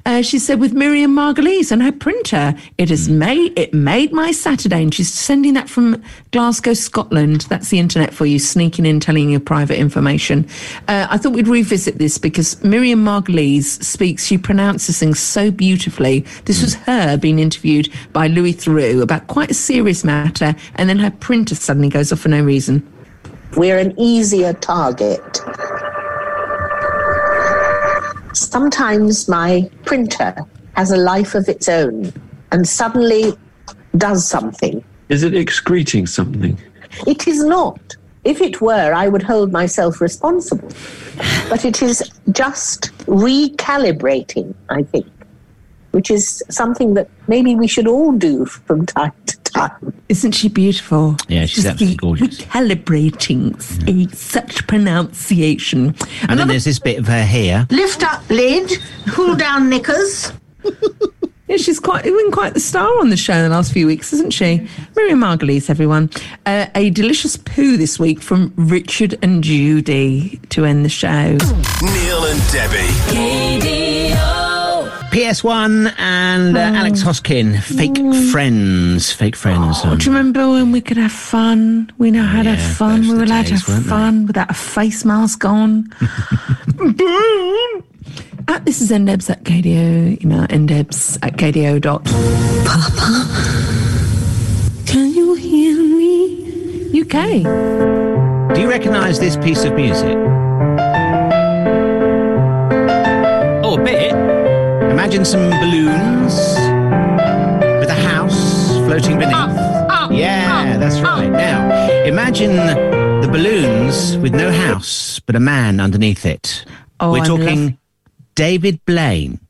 uh, she said, with Miriam Margolyes on her printer. It has mm. made it made my Saturday, and she's sending that from Glasgow, Scotland. That's the internet for you, sneaking in, telling you private information. Uh, I thought we'd revisit this because Miriam Margolyes speaks. She pronounces things so beautifully. This mm. was her being interviewed by Louis Theroux about quite a serious matter, and then her printer suddenly goes off for no reason. We're an easier target. Sometimes my printer has a life of its own and suddenly does something. Is it excreting something? It is not. If it were, I would hold myself responsible. But it is just recalibrating, I think, which is something that maybe we should all do from time to time. Isn't she beautiful? Yeah, she's just absolutely gorgeous. Recalibrating, mm. such pronunciation. And Another, then there's this bit of her hair. Lift up lid, pull down knickers. Yeah, she's quite been quite the star on the show in the last few weeks, isn't she? Miriam Margolyes, everyone. Uh, a delicious poo this week from Richard and Judy to end the show. Neil and Debbie. K D O. P S one and uh, oh. Alex Hoskin. Fake mm. friends. Fake friends. Oh, um, do you remember when we could have fun? We know how yeah, to have fun. We were allowed to have fun they? without a face mask on. At this is Ndebs at K D O. Email Ndebs at K D O dot. Papa, can you hear me? U K. Do you recognise this piece of music? Oh, a bit. Imagine some balloons with a house floating beneath. Up, up, yeah, up, that's right. Up. Now, imagine the balloons with no house but a man underneath it. Oh, We're I'm talking... Love- David Blaine.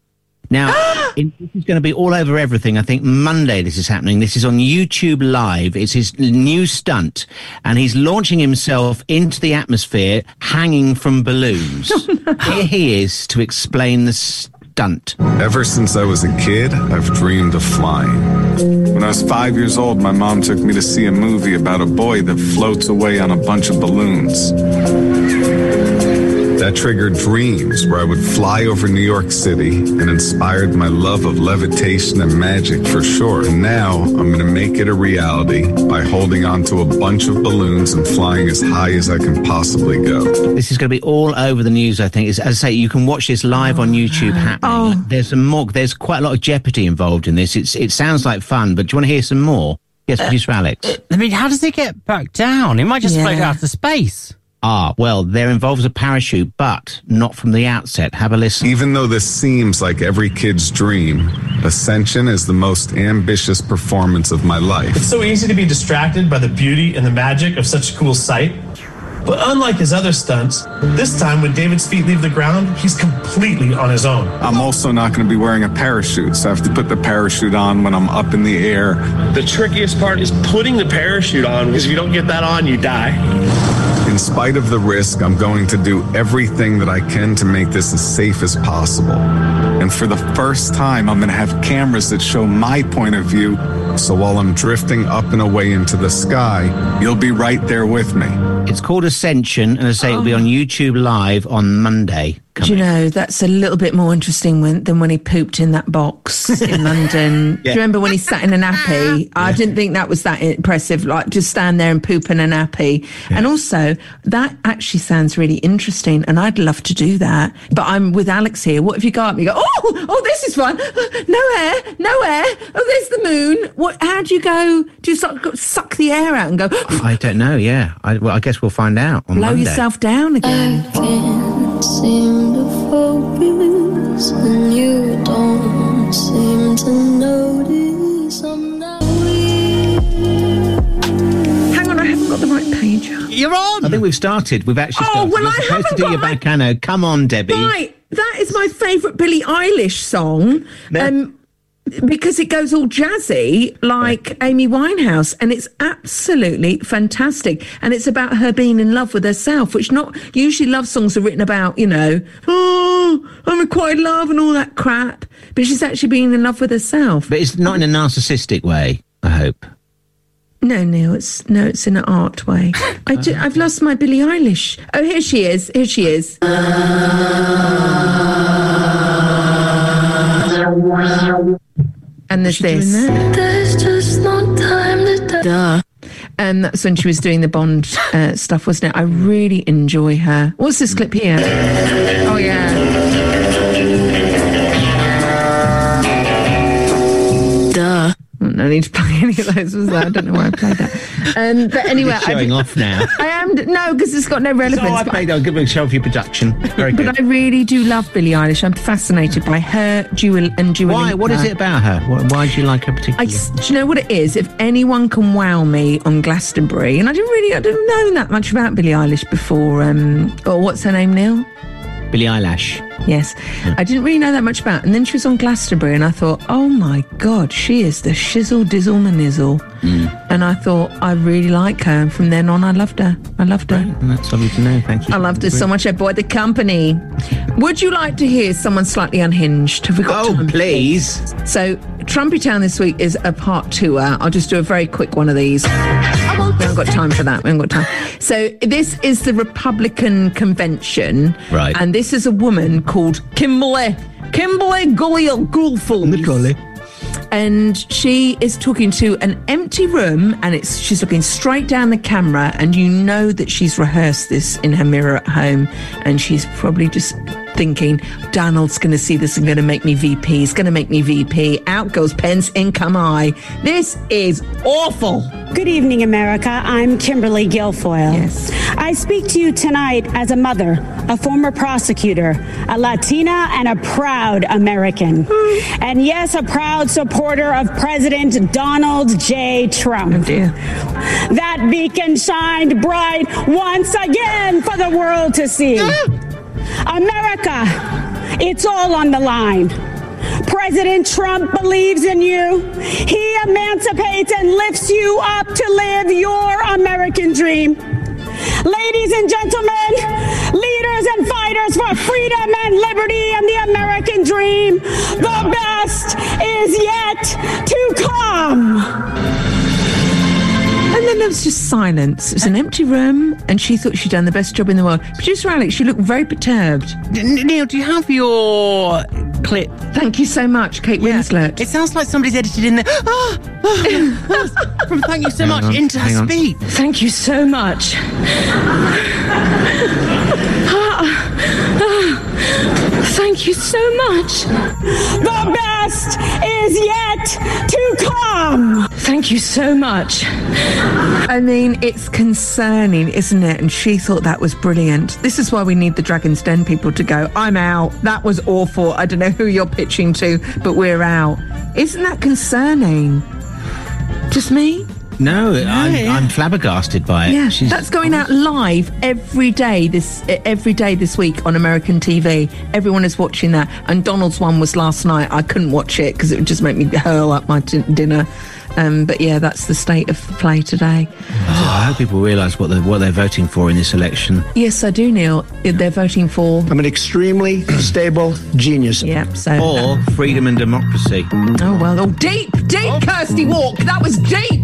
Now, in, this is going to be all over everything. I think Monday this is happening. This is on YouTube Live. It's his new stunt. And he's launching himself into the atmosphere, hanging from balloons. Oh, no. Here he is to explain the stunt. Ever since I was a kid, I've dreamed of flying. When I was five years old, my mom took me to see a movie about a boy that floats away on a bunch of balloons. That triggered dreams where I would fly over New York City and inspired my love of levitation and magic for sure. And now I'm going to make it a reality by holding on to a bunch of balloons and flying as high as I can possibly go. This is going to be all over the news, I think. As I say, you can watch this live on YouTube happening. Oh. There's some more. There's quite a lot of jeopardy involved in this. It's It sounds like fun, but do you want to hear some more? Yes, uh, producer Alex. I mean, how does it get back down? It might just yeah. float out to space. Ah, well, there involves a parachute, but not from the outset. Have a listen. Even though this seems like every kid's dream, Ascension is the most ambitious performance of my life. It's so easy to be distracted by the beauty and the magic of such a cool sight. But unlike his other stunts, this time when David's feet leave the ground, he's completely on his own. I'm also not going to be wearing a parachute, so I have to put the parachute on when I'm up in the air. The trickiest part is putting the parachute on, because if you don't get that on, you die. In spite of the risk, I'm going to do everything that I can to make this as safe as possible. And for the first time, I'm going to have cameras that show my point of view. So while I'm drifting up and away into the sky, you'll be right there with me. It's called Ascension, and I say oh. it'll be on YouTube Live on Monday. Do you know, that's a little bit more interesting when, than when he pooped in that box in London. Yeah. Do you remember when he sat in a nappy? Yeah. I didn't think that was that impressive, like just stand there and poop in a nappy. Yeah. And also, that actually sounds really interesting, and I'd love to do that. But I'm with Alex here. What if you go up and you go, oh, oh, this is fun. No air, no air. Oh, there's the moon. What? How do you go? Do you suck, suck the air out and go? I don't know, yeah. I, well, I guess we'll find out on Blow Monday. Yourself down again. I can't seem to focus, and you don't seem to notice I'm not weird. Hang on, I haven't got the right page. You're on! I think we've started. We've actually started. Oh, well, You're I haven't to do got your backano. My... Come on, Debbie. Right, that is my favourite Billie Eilish song. No. Um... Because it goes all jazzy, like Amy Winehouse, and it's absolutely fantastic. And it's about her being in love with herself, which not usually love songs are written about, you know, oh, I'm required love and all that crap. But she's actually being in love with herself. But it's not in a narcissistic way, I hope. No, Neil, it's, no, it's in an art way. I do, I've lost my Billie Eilish. Oh, here she is. Here she is. And there's this. There's just no time to die. Duh. And that's when she was doing the Bond uh, stuff, wasn't it? I really enjoy her. What's this clip here? Oh, yeah. Duh. don't I need to play any of those. Was that? I don't know why I played that. Um, but anyway, you're showing I, off now. I am no, because it's got no relevance. So I played on Good Morning Show for your production. Very good. But I really do love Billie Eilish. I'm fascinated by her, Dua and Dua. Why? Lita. What is it about her? Why, why do you like her particularly? I just, do you know what it is? If anyone can wow me on Glastonbury, and I didn't really, I didn't know that much about Billie Eilish before. Um, or what's her name, Neil? Billie Eilish. Yes. Yeah. I didn't really know that much about. And then she was on Glastonbury and I thought, oh my God, she is the shizzle, dizzle, manizzle. Mm. And I thought, I really like her. And from then on, I loved her. I loved her. Right. And that's lovely to know. Thank you. I loved her so much. I bought the company. Would you like to hear someone slightly unhinged? Have we got oh, time? Please. So, Trumpy Town this week is a part tour. I'll just do a very quick one of these. I won't we haven't got time for that. We haven't got time. So, this is the Republican convention. Right. And this is a woman called Kimberly, Kimberly Guilfoyle, and she is talking to an empty room, and it's she's looking straight down the camera, and you know that she's rehearsed this in her mirror at home, and she's probably just thinking, Donald's going to see this and going to make me V P. He's going to make me V P. Out goes pence, in come I. This is awful. Good evening, America. I'm Kimberly Guilfoyle. Yes. I speak to you tonight as a mother, a former prosecutor, a Latina, and a proud American. Mm. And yes, a proud supporter of President Donald J. Trump. Oh, dear. That beacon shined bright once again for the world to see. Ah! America, it's all on the line. President Trump believes in you. He emancipates and lifts you up to live your American dream. Ladies and gentlemen, leaders and fighters for freedom and liberty and the American dream, the best is yet to come. And then there was just silence. It was an empty room, and she thought she'd done the best job in the world. Producer Alex, you look very perturbed. Neil, do you have your clip? Thank you so much, Kate yeah. Winslet. It sounds like somebody's edited in there. Oh, oh, oh, from thank you so hang much on, into her speech. On. Thank you so much. Thank you so much. The best is yet to come. Thank you so much. I mean, it's concerning, isn't it? And she thought that was brilliant. This is why we need the Dragon's Den people to go, I'm out. That was awful. I don't know who you're pitching to, but we're out. Isn't that concerning? Just me? No, no I'm, yeah. I'm flabbergasted by it. Yeah, She's that's going honest. out live every day this every day this week on American T V. Everyone is watching that. And Donald's one was last night. I couldn't watch it because it would just make me hurl up my d- dinner. Um, but yeah, that's the state of play today. Oh, I hope people realise what they're, what they're voting for in this election. Yes, I do, Neil. They're voting for... I'm an extremely stable genius. Yep, so... Or um, freedom and democracy. Oh, well, oh, deep, deep, oh. Kirsty Walk. That was deep.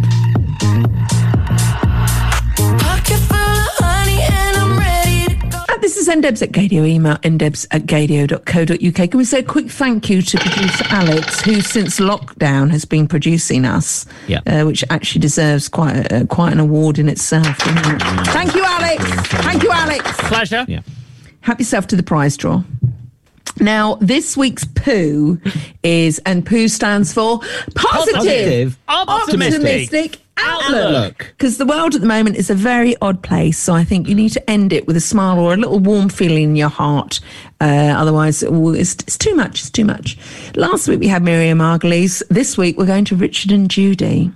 This is Ndebs at Gadio. Email ndebs at gadio dot co dot uk. Can we say a quick thank you to producer Alex, who since lockdown has been producing us, yeah. uh, which actually deserves quite a, uh, quite an award in itself. It? Mm. Thank you, Alex. Thank you, Alex. Pleasure. Yeah. Help yourself to the prize draw. Now, this week's poo is, and poo stands for positive, positive optimistic, optimistic outlook, because the world at the moment is a very odd place, so I think you need to end it with a smile or a little warm feeling in your heart, uh, otherwise it's, it's too much it's too much last week we had Miriam Margolyes. This week we're going to Richard and Judy.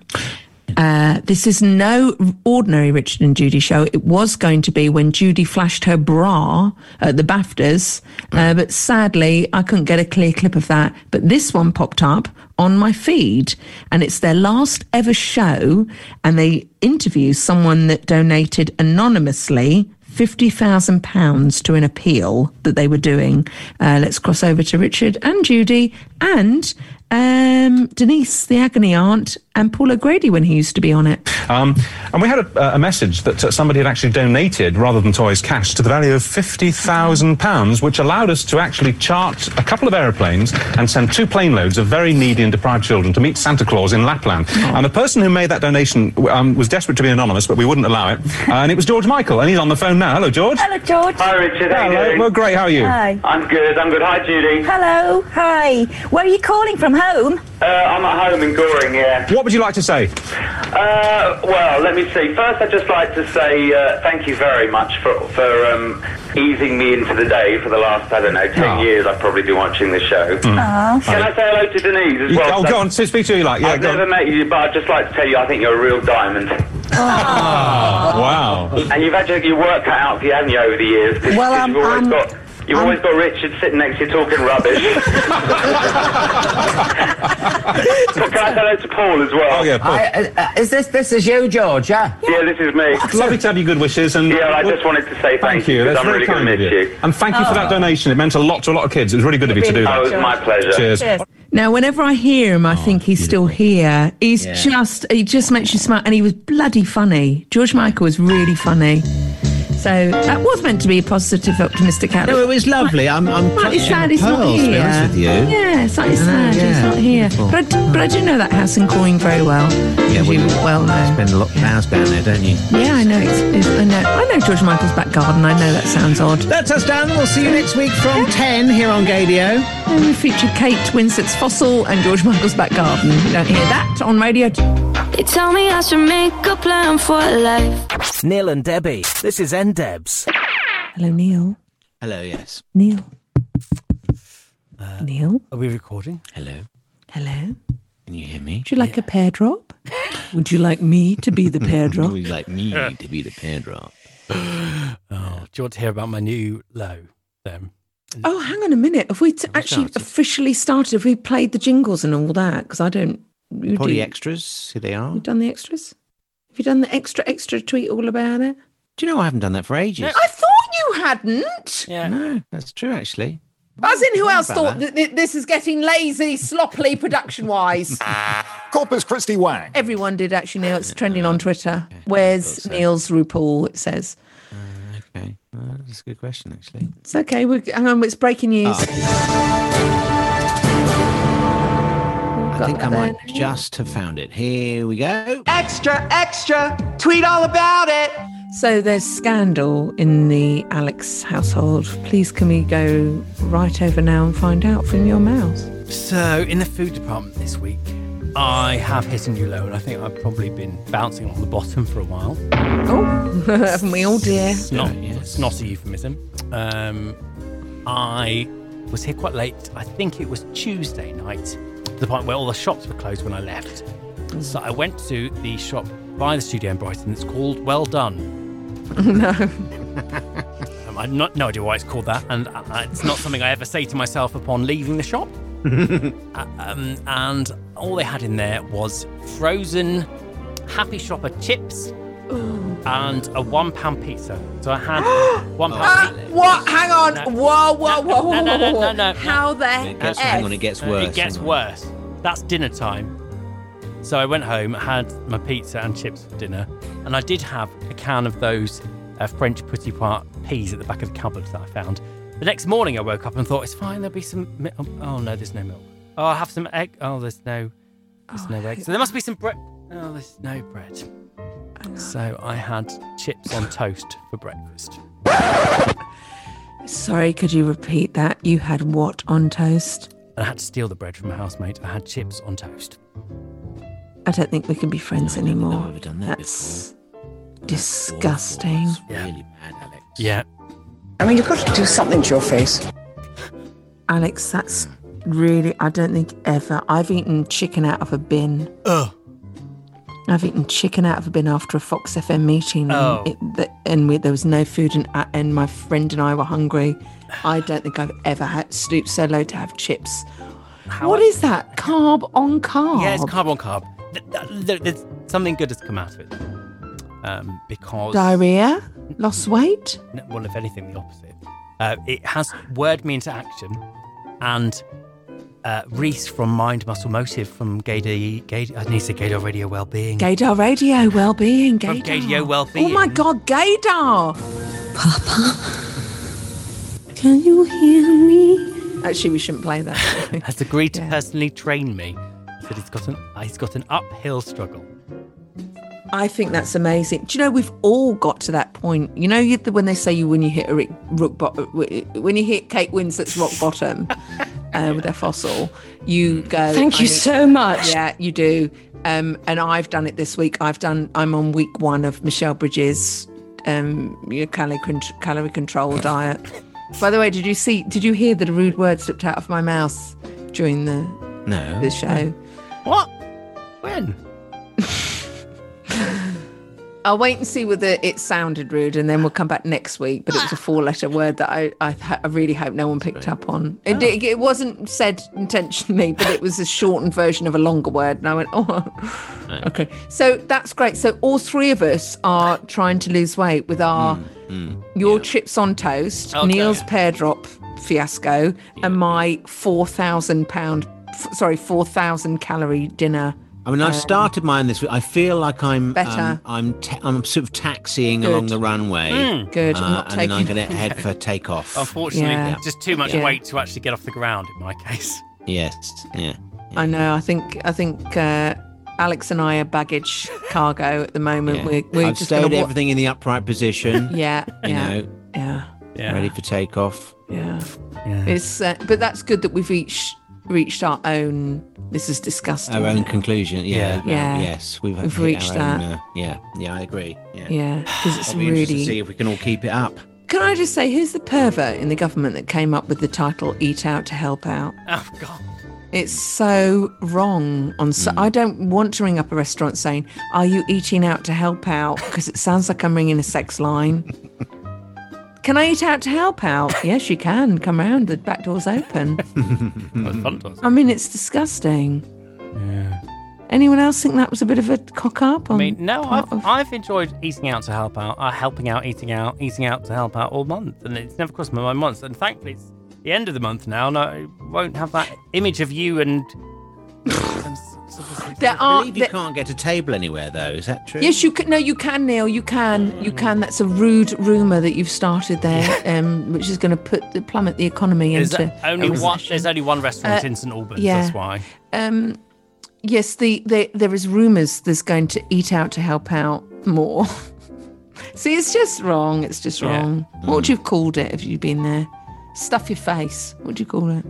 Uh, this is no ordinary Richard and Judy show. It was going to be when Judy flashed her bra at the BAFTAs, uh, but sadly I couldn't get a clear clip of that. But this one popped up on my feed, and it's their last ever show, and they interview someone that donated anonymously fifty thousand pounds to an appeal that they were doing. Uh, let's cross over to Richard and Judy and um, Denise, the agony aunt, and Paul O'Grady when he used to be on it. Um, and we had a, a message that somebody had actually donated, rather than toys, cash to the value of fifty thousand pounds, which allowed us to actually chart a couple of aeroplanes and send two plane loads of very needy and deprived children to meet Santa Claus in Lapland. Oh. And the person who made that donation um, was desperate to be anonymous, but we wouldn't allow it. Uh, and it was George Michael, and he's on the phone now. Hello, George. Hello, George. Hi, Richard. How Hello. Are you? Well, great. How are you? Hi. I'm good. I'm good. Hi, Judy. Hello. Hi. Where are you calling from? Home? Uh, I'm at home in Goring, yeah. What what would you like to say? Uh, well, let me see. First, I'd just like to say uh, thank you very much for, for um, easing me into the day for the last, I don't know, ten oh. years I've probably been watching this show. Mm. Oh. Can I say hello to Denise as well? Oh, so go on, speak to you like. Yeah, I've never on. met you, but I'd just like to tell you I think you're a real diamond. Oh. Oh. Wow. And you've had your, your work cut out for you, haven't you, over the years? Cause, well, cause um, you've always um, got... You've um, always got Richard sitting next to you talking rubbish. So can I hello to Paul as well? Oh, yeah, Paul. I, uh, is this, this is you, George, yeah? Yeah, yeah, this is me. What? Lovely to have you good wishes. And yeah, I just wanted to say thank, thank you, because I'm really going to miss you. And thank you oh. for that donation. It meant a lot to a lot of kids. It was really good of you to do that. Oh, it was my pleasure. Cheers. Cheers. Now, whenever I hear him, I oh, think he's beautiful. still here. He's yeah. just, he just makes you smile. And he was bloody funny. George Michael was really funny. So that was meant to be a positive, optimistic outlook. No, it was lovely. I'm, I'm slightly sad it's not here. To be honest with you. Yeah, slightly sad yeah, it's not here. But I, do, but I do know that house in Coyne very well. Yeah, we well know. You spend a lot of hours down there, don't you? Yeah, I know. It's, it's, I know. I know George Michael's back garden. I know that sounds odd. That's us done. We'll see you next week from ten here on Gadio. And we feature Kate Winsett's Fossil and George Michael's back garden. You don't hear that on Radio two. They tell me I should make a plan for life. Neil and Debbie. This is N. Debs. Hello, Neil. Hello, yes. Neil. Uh, Neil. Are we recording? Hello. Hello. Can you hear me? Would you like yeah. a pear drop? Would you like me to be the pear drop? Would you like me to be the pear drop? Oh, do you want to hear about my new low then? Oh, hang on a minute. Have we t- have actually started? officially started? Have we played the jingles and all that? Because I don't... Probably do. Extras, here they are. Have you done the extras? Have you done the extra, extra tweet all about it? Do you know I haven't done that for ages? No, I thought you hadn't. Yeah, no, that's true actually. As in, who else thought that th- this is getting lazy, sloppily production-wise? Corpus Christi Wang. Everyone did actually. Neil, it's trending on Twitter. Okay. Where's so. Neil's RuPaul? It says. Uh, okay, well, that's a good question actually. It's okay. We're, hang on, it's breaking news. Oh. I think I might there. just have found it. Here we go. Extra, extra, tweet all about it. So there's scandal in the Alex household. Please can we go right over now and find out from your mouth? So in the food department this week, I have hit a new low, and I think I've probably been bouncing on the bottom for a while. Oh, haven't we all, dear? It's not, it's not a euphemism. Um, I was here quite late. I think it was Tuesday night, to the point where all the shops were closed when I left. So I went to the shop by the studio in Brighton. It's called Well Done. No. um, I have not, no idea why it's called that, and uh, it's not something I ever say to myself upon leaving the shop. uh, um, and all they had in there was frozen Happy Shopper chips. Ooh. And a one-pound pizza. So I had one pound pizza. Uh, what? Hang on. No. Whoa, whoa, whoa, whoa. No, no, no, no, no, no, no. How the heck? Gets, hang on, it gets worse. It gets worse. That's dinner time. So I went home, had my pizza and chips for dinner, and I did have a can of those uh, French petit pois peas at the back of the cupboard that I found. The next morning I woke up and thought, it's fine, there'll be some milk. Oh, no, there's no milk. Oh, I'll have some egg. Oh, there's no, there's oh, no egg. So there must be some bread. Oh, there's no bread. So I had chips on toast for breakfast. Sorry, could you repeat that? You had what on toast? I had to steal the bread from my housemate. I had chips on toast. I don't think we can be friends no, anymore. I've never done that That's before. disgusting. That's yeah. really bad, Alex. Yeah. I mean, you've got to do something to your face. Alex, that's really... I don't think ever... I've eaten chicken out of a bin. Ugh. I've eaten chicken out of a bin after a Fox F M meeting. Oh. And, it, the, and we, there was no food and, and my friend and I were hungry. I don't think I've ever had stooped so low to have chips. How what I, is that? Carb on carb? Yeah, it's carb on carb. There's something good has come out of it, um, because diarrhoea, lost weight. Well, if anything, the opposite. Uh, it has word me into action, and uh, Reese from Mind Muscle Motive from Gaydar. Gaydar I need to say Gaydar Radio Wellbeing. Gaydar Radio Wellbeing. Gaydar. From Gaydar Wellbeing. Oh my God, Gaydar! Papa, can you hear me? Actually, we shouldn't play that. Has agreed to yeah. personally train me. That he's got an he's got an uphill struggle. I think that's amazing. Do you know we've all got to that point? You know you, when they say you when you hit a rock bottom, when you hit Kate Winslet's rock bottom uh, with her fossil, you go. Thank you so much. Yeah, you do. Um, and I've done it this week. I've done, I'm on week one of Michelle Bridges' um, calorie, con- calorie control diet. By the way, did you see, did you hear that a rude word slipped out of my mouth during the, no. the show? What? When? I'll wait and see whether it sounded rude, and then we'll come back next week. But it was a four-letter word that I, I, I really hope no one picked up on. It, oh. it, it wasn't said intentionally, but it was a shortened version of a longer word. And I went, oh, right. okay. So that's great. So all three of us are trying to lose weight with our mm, mm, your yeah. chips on toast, okay. Neil's pear drop fiasco, yeah. and my four thousand pound, f- sorry, four thousand calorie dinner. I mean, I've started mine this week. I feel like I'm better. Um, I'm ta- I'm sort of taxiing Good. along the runway. Mm. Good. I'm not uh, taking and I'm going to head for takeoff. Unfortunately, yeah. just too much yeah. weight to actually get off the ground in my case. Yes. Yeah. yeah. I know. I think. I think. Uh, Alex and I are baggage cargo at the moment. Yeah. We're, we're I've just stowed wa- everything in the upright position. yeah. You yeah. know. Yeah. yeah. Ready for takeoff. Yeah. yeah. It's. Uh, but that's good that we've each. reached our own this is disgusting our own conclusion yeah yeah, yeah. yes we've, we've reached that own, uh, yeah yeah I agree yeah yeah because it's really interesting to see if we can all keep it up. Can I just say, who's the pervert in the government that came up with the title Eat Out to Help Out? Oh god, it's so wrong on so mm. I don't want to ring up a restaurant saying, are you eating out to help out? Because it sounds like I'm ringing a sex line. Can I eat out to help out? Yes, you can. Come round. The back door's open. I mean, it's disgusting. Yeah. Anyone else think that was a bit of a cock up? On I mean, no, I've, of... I've enjoyed eating out to help out, uh, helping out, eating out, eating out to help out all month. And it's never crossed my mind once. And thankfully, it's the end of the month now, and I won't have that image of you and... There I believe are, you there, can't get a table anywhere, though. Is that true? Yes, you can. No, you can, Neil. You can. Mm. You can. That's a rude rumour that you've started there, um, which is going to put the plummet the economy is into. Only one, there's only one restaurant uh, in Saint Albans. Yeah. That's why. Um, yes, the, the there is rumours there's going to eat out to help out more. See, it's just wrong. It's just wrong. Yeah. Mm. What would you have called it if you'd been there? Stuff your face. What would you call it?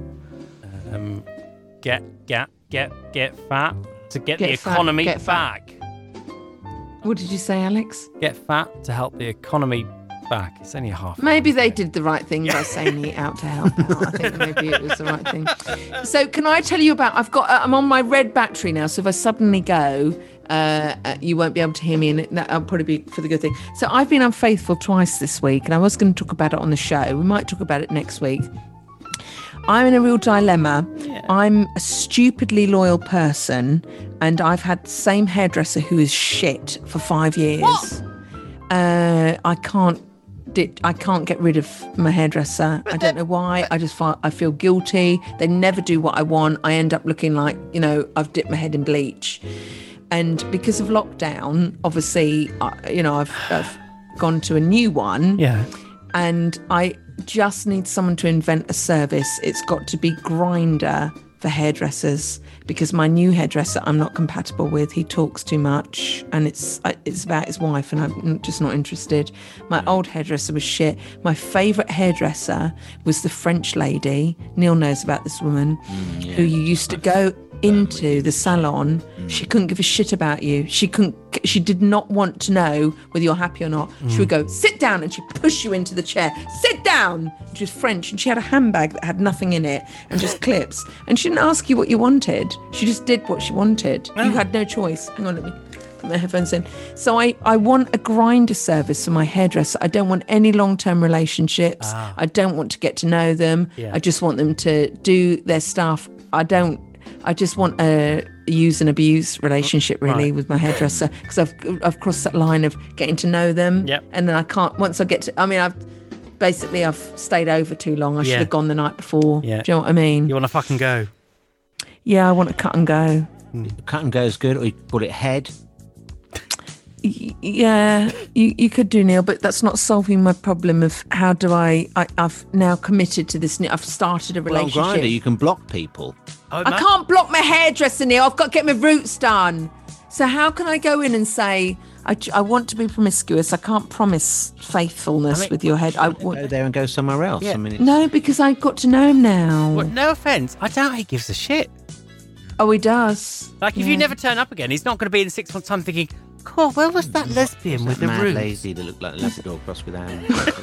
Um, get get. Get get fat to get, get the economy fat, get back. Fat. What did you say, Alex? Get fat to help the economy back. It's only half. Maybe they did the right thing by saying eat out to help out. I think maybe it was the right thing. So can I tell you about? I've got. I'm on my red battery now. So if I suddenly go, uh, you won't be able to hear me, and that'll probably be for the good thing. So I've been unfaithful twice this week, and I was going to talk about it on the show. We might talk about it next week. I'm in a real dilemma. Yeah. I'm a stupidly loyal person, and I've had the same hairdresser who is shit for five years. What? Uh, I can't. Did, I can't get rid of my hairdresser. I don't know why. I just feel, I feel guilty. They never do what I want. I end up looking like, you know, I've dipped my head in bleach. And because of lockdown, obviously, I, you know, I've, I've gone to a new one. Yeah. And I just need someone to invent a service. It's got to be Grindr for hairdressers, because my new hairdresser I'm not compatible with. He talks too much, and it's it's about his wife, and I'm just not interested. My old hairdresser was shit. My favourite hairdresser was the French lady. Neil knows about this woman, mm, yeah. who you used to go into the salon. Mm. She couldn't give a shit about you. She couldn't. She did not want to know whether you're happy or not. Mm. She would go, sit down, and she'd push you into the chair. Sit down! She was French, and she had a handbag that had nothing in it and just clips. And she didn't ask you what you wanted. She just did what she wanted. Oh. You had no choice. Hang on, let me put my headphones in. So I, I want a Grindr service for my hairdresser. I don't want any long-term relationships. Ah. I don't want to get to know them. Yeah. I just want them to do their stuff. I don't I just want a use and abuse relationship, really, right. with my hairdresser, because I've I've crossed that line of getting to know them, yep. and then I can't. Once I get to, I mean, I've basically I've stayed over too long. I yeah. should have gone the night before. Yeah. Do you know what I mean? You want to fucking go? Yeah, I want to cut and go. Mm. Cut and go is good, or you call it head. Yeah, you, you could do, Neil, but that's not solving my problem of how do I, I I've now committed to this. I've started a relationship. Well, on Grindr, you can block people. Oh, I can't block my hairdresser, Neil. I've got to get my roots done. So how can I go in and say, I, I want to be promiscuous. I can't promise faithfulness I mean, with your head. I want to go there and go somewhere else. Yeah. I mean, no, because I've got to know him now. Well, no offence. I doubt he gives a shit. Oh, he does. Like, if yeah. you never turn up again, he's not going to be in six months' time thinking, cool, where was that lesbian was that with that the mad lazy that looked like a Labrador crossed with Anne?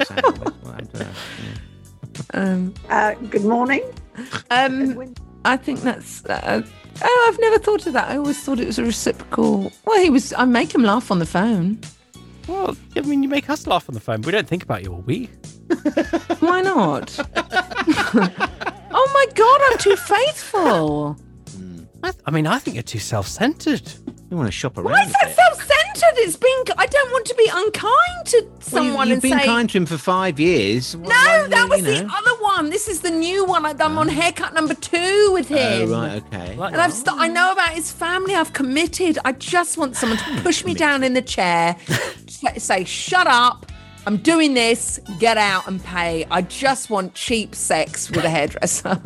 um, uh, good morning. Um, I think that's... Uh, oh, I've never thought of that. I always thought it was a reciprocal... Well, he was... I make him laugh on the phone. Well, I mean, you make us laugh on the phone. We don't think about you all week. Why not? Oh, my God, I'm too faithful. I, th- I mean, I think you're too self-centered. You want to shop around. Why is that self-centered? It's been. I don't want to be unkind to someone. Well, you, you've and been say, kind to him for five years. Well, no, that you, was you know. the other one. This is the new one. I'm on haircut number two with him. Oh, right, okay. Like, and I've. St- I know about his family. I've committed. I just want someone to push me down in the chair, say, "Shut up. I'm doing this, get out and pay." I just want cheap sex with a hairdresser.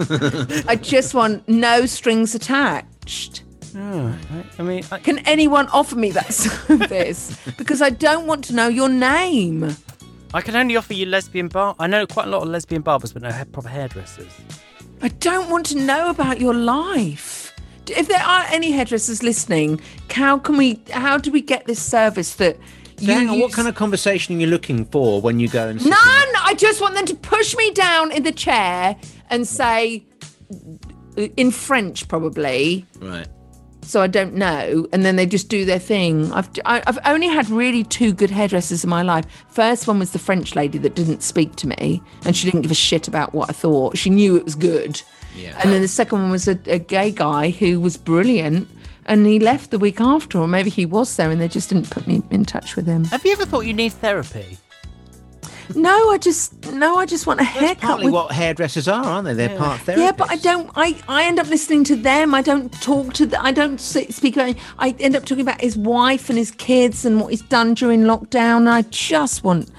I just want no strings attached. Oh, I mean, I... Can anyone offer me that service? Because I don't want to know your name. I can only offer you lesbian bar. I know quite a lot of lesbian barbers, but no proper hairdressers. I don't want to know about your life. If there are any hairdressers listening, how can we? How do we get this service that... So hang on, what kind of conversation are you looking for when you go and... None! I just want them to push me down in the chair and say, in French probably. Right. So I don't know. And then they just do their thing. I've, I've only had really two good hairdressers in my life. First one was the French lady that didn't speak to me. And she didn't give a shit about what I thought. She knew it was good. Yeah. And then the second one was a, a gay guy who was brilliant. And he left the week after, or maybe he was there and they just didn't put me in touch with him. Have you ever thought you need therapy? No, I just no, I just want a That's haircut. That's partly with... what hairdressers are, aren't they? They're yeah. part therapists. Yeah, but I don't. I, I end up listening to them. I don't talk to. The, I don't speak about. I end up talking about his wife and his kids and what he's done during lockdown. I just want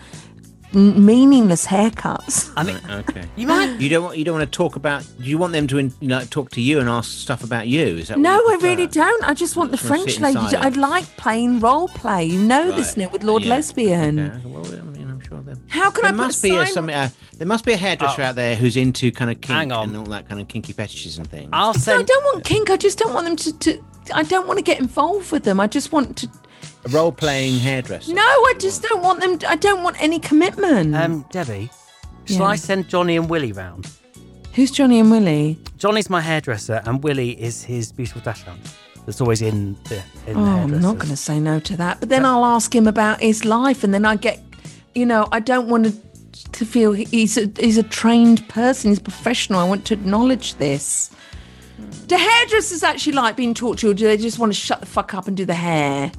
meaningless haircuts. I mean, okay. You might. You don't want. You don't want to talk about. You want them to in, you know, talk to you and ask stuff about you. Is that? No, I really don't. I just want the French lady. I like playing role play. You know right. this now with Lord yeah. Lesbian. Okay. Well, I mean, I'm sure they're... How can there I? There must put be a, some, uh, There must be a hairdresser oh. out there who's into kind of kink and all that kind of kinky fetishes and things. I'll send... no, I don't want kink. I just don't want them to, to. I don't want to get involved with them. I just want to. A role-playing hairdresser. No, I just don't want them... I don't want any commitment. Um, Debbie, shall yeah. I send Johnny and Willie round? Who's Johnny and Willie? Johnny's my hairdresser and Willie is his beautiful dash aunt that's always in the, in oh, the hairdresser. I'm not going to say no to that. But then yeah. I'll ask him about his life and then I get... You know, I don't want to, to feel he's a, he's a trained person. He's professional. I want to acknowledge this. Do hairdressers actually like being talked to or do they just want to shut the fuck up and do the hair?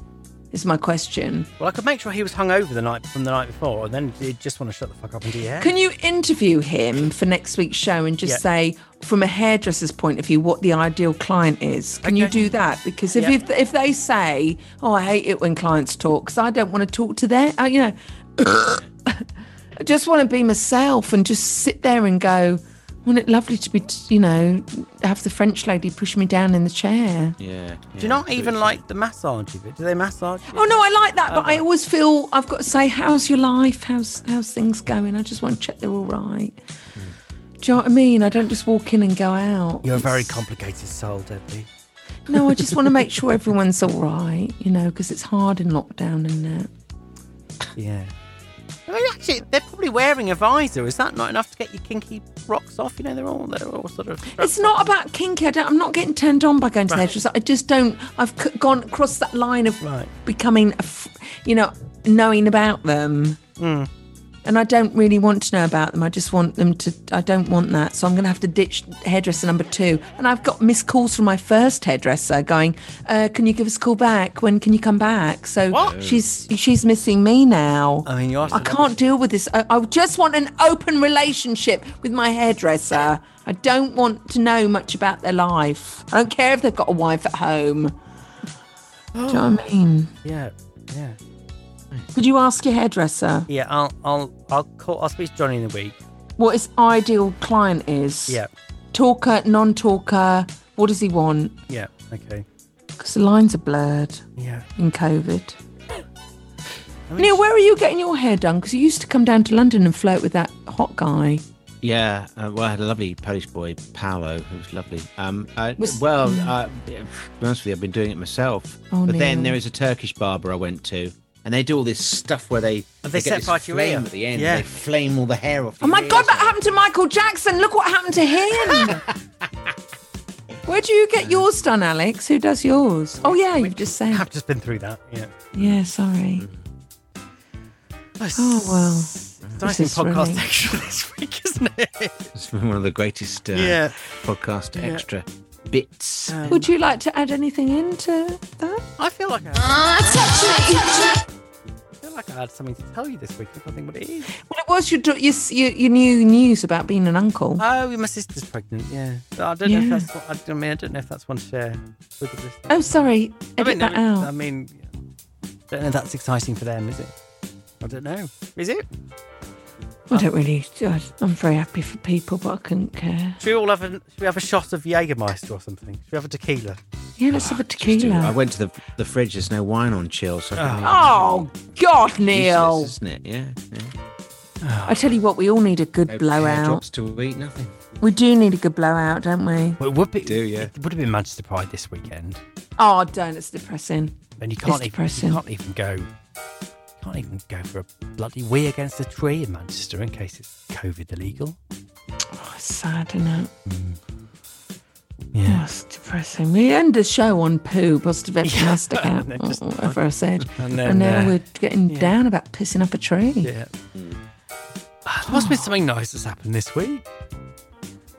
Is my question. Well, I could make sure he was hungover the night from the night before, and then he'd just want to shut the fuck up and do your hair. Can you interview him for next week's show and just yeah. say, from a hairdresser's point of view, what the ideal client is? Can okay. you do that? Because if, yeah. if if they say, "Oh, I hate it when clients talk," because I don't want to talk to their, uh, you know, I just want to be myself and just sit there and go, "Wasn't it lovely to be, t- you know, have the French lady push me down in the chair?" Yeah. yeah Do you not even like the massage of it? Do they massage it? Oh, no, I like that, oh, but right. I always feel I've got to say, how's your life? How's how's things going? I just want to check they're all right. Mm. Do you know what I mean? I don't just walk in and go out. You're it's... a very complicated soul, Debbie. No, I just want to make sure everyone's all right, you know, because it's hard in lockdown, isn't it? Yeah. I mean, actually, they're probably wearing a visor. Is that not enough to get your kinky rocks off? You know, they're all they're all sort of... It's not about kinky. I don't, I'm not getting turned on by going to right. the hairdresser. I just don't... I've gone across that line of right. becoming, a, you know, knowing about them. Mm. And I don't really want to know about them. I just want them to... I don't want that. So I'm going to have to ditch hairdresser number two. And I've got missed calls from my first hairdresser going, uh, can you give us a call back? When can you come back? So what? she's she's missing me now. I mean, you I can't deal with this. I, I just want an open relationship with my hairdresser. I don't want to know much about their life. I don't care if they've got a wife at home. Oh. Do you know what I mean? Yeah, yeah. Could you ask your hairdresser? Yeah, I'll I'll I'll call I'll speak to Johnny in the week. What his ideal client is. Yeah. Talker, non-talker, what does he want? Yeah, okay. Because the lines are blurred. Yeah. In COVID. I mean, Neil, where are you getting your hair done? Because you used to come down to London and flirt with that hot guy. Yeah, uh, well, I had a lovely Polish boy, Paolo, who was lovely. Um, uh, was, well, no. uh, to be honest with you, I've been doing it myself. Oh, but no. Then there is a Turkish barber I went to, and they do all this stuff where they, they, they set fire to your ear at the end. Yeah. They flame all the hair off. Oh my God, that happened to Michael Jackson. Look what happened to him. Where do you get yours done, Alex? Who does yours? Oh, yeah, you've just said. I've just been through that, yeah. Yeah, sorry. Oh, well. Nice podcast really... extra this week, isn't it? It's been one of the greatest uh, yeah. podcast yeah. extra bits. Um, Would you like to add anything into that? I feel like I... Oh, touch me! Like I had something to tell you this week. I think what it is. Well, it was your your, your, your new news about being an uncle. Oh, my sister's pregnant. Yeah, but I don't yeah. know if that's. What, I mean, I don't know if that's one to share with the listeners. Oh, sorry, edit I mean, that I mean, out. I mean, I don't know if that's exciting for them, is it? I don't know. Is it? I um, don't really. I, I'm very happy for people, but I couldn't care. Should we all have a? Should we have a shot of Jägermeister or something? Should we have a tequila? Yeah, let's oh, have a tequila. I went to the the fridge. There's no wine on chill. So oh. oh, God, Neil. Useless, isn't it? Yeah. yeah. Oh. I tell you what, we all need a good no blowout. Drops to eat, nothing. We do need a good blowout, don't we? Well, it would be. We do, yeah. It would have been Manchester Pride this weekend. Oh, don't. It's depressing. And you can't it's even. Depressing. You can't even go. You can't even go for a bloody wee against a tree in Manchester in case it's COVID illegal. Oh, it's sad, isn't it? Mm. Yeah. Oh, it's depressing. We end the show on poo, positive epimastic yeah. out, just, or whatever I said. And, then, and now uh, we're getting yeah. down about pissing up a tree. Yeah. Mm. Oh. There must be something nice that's happened this week.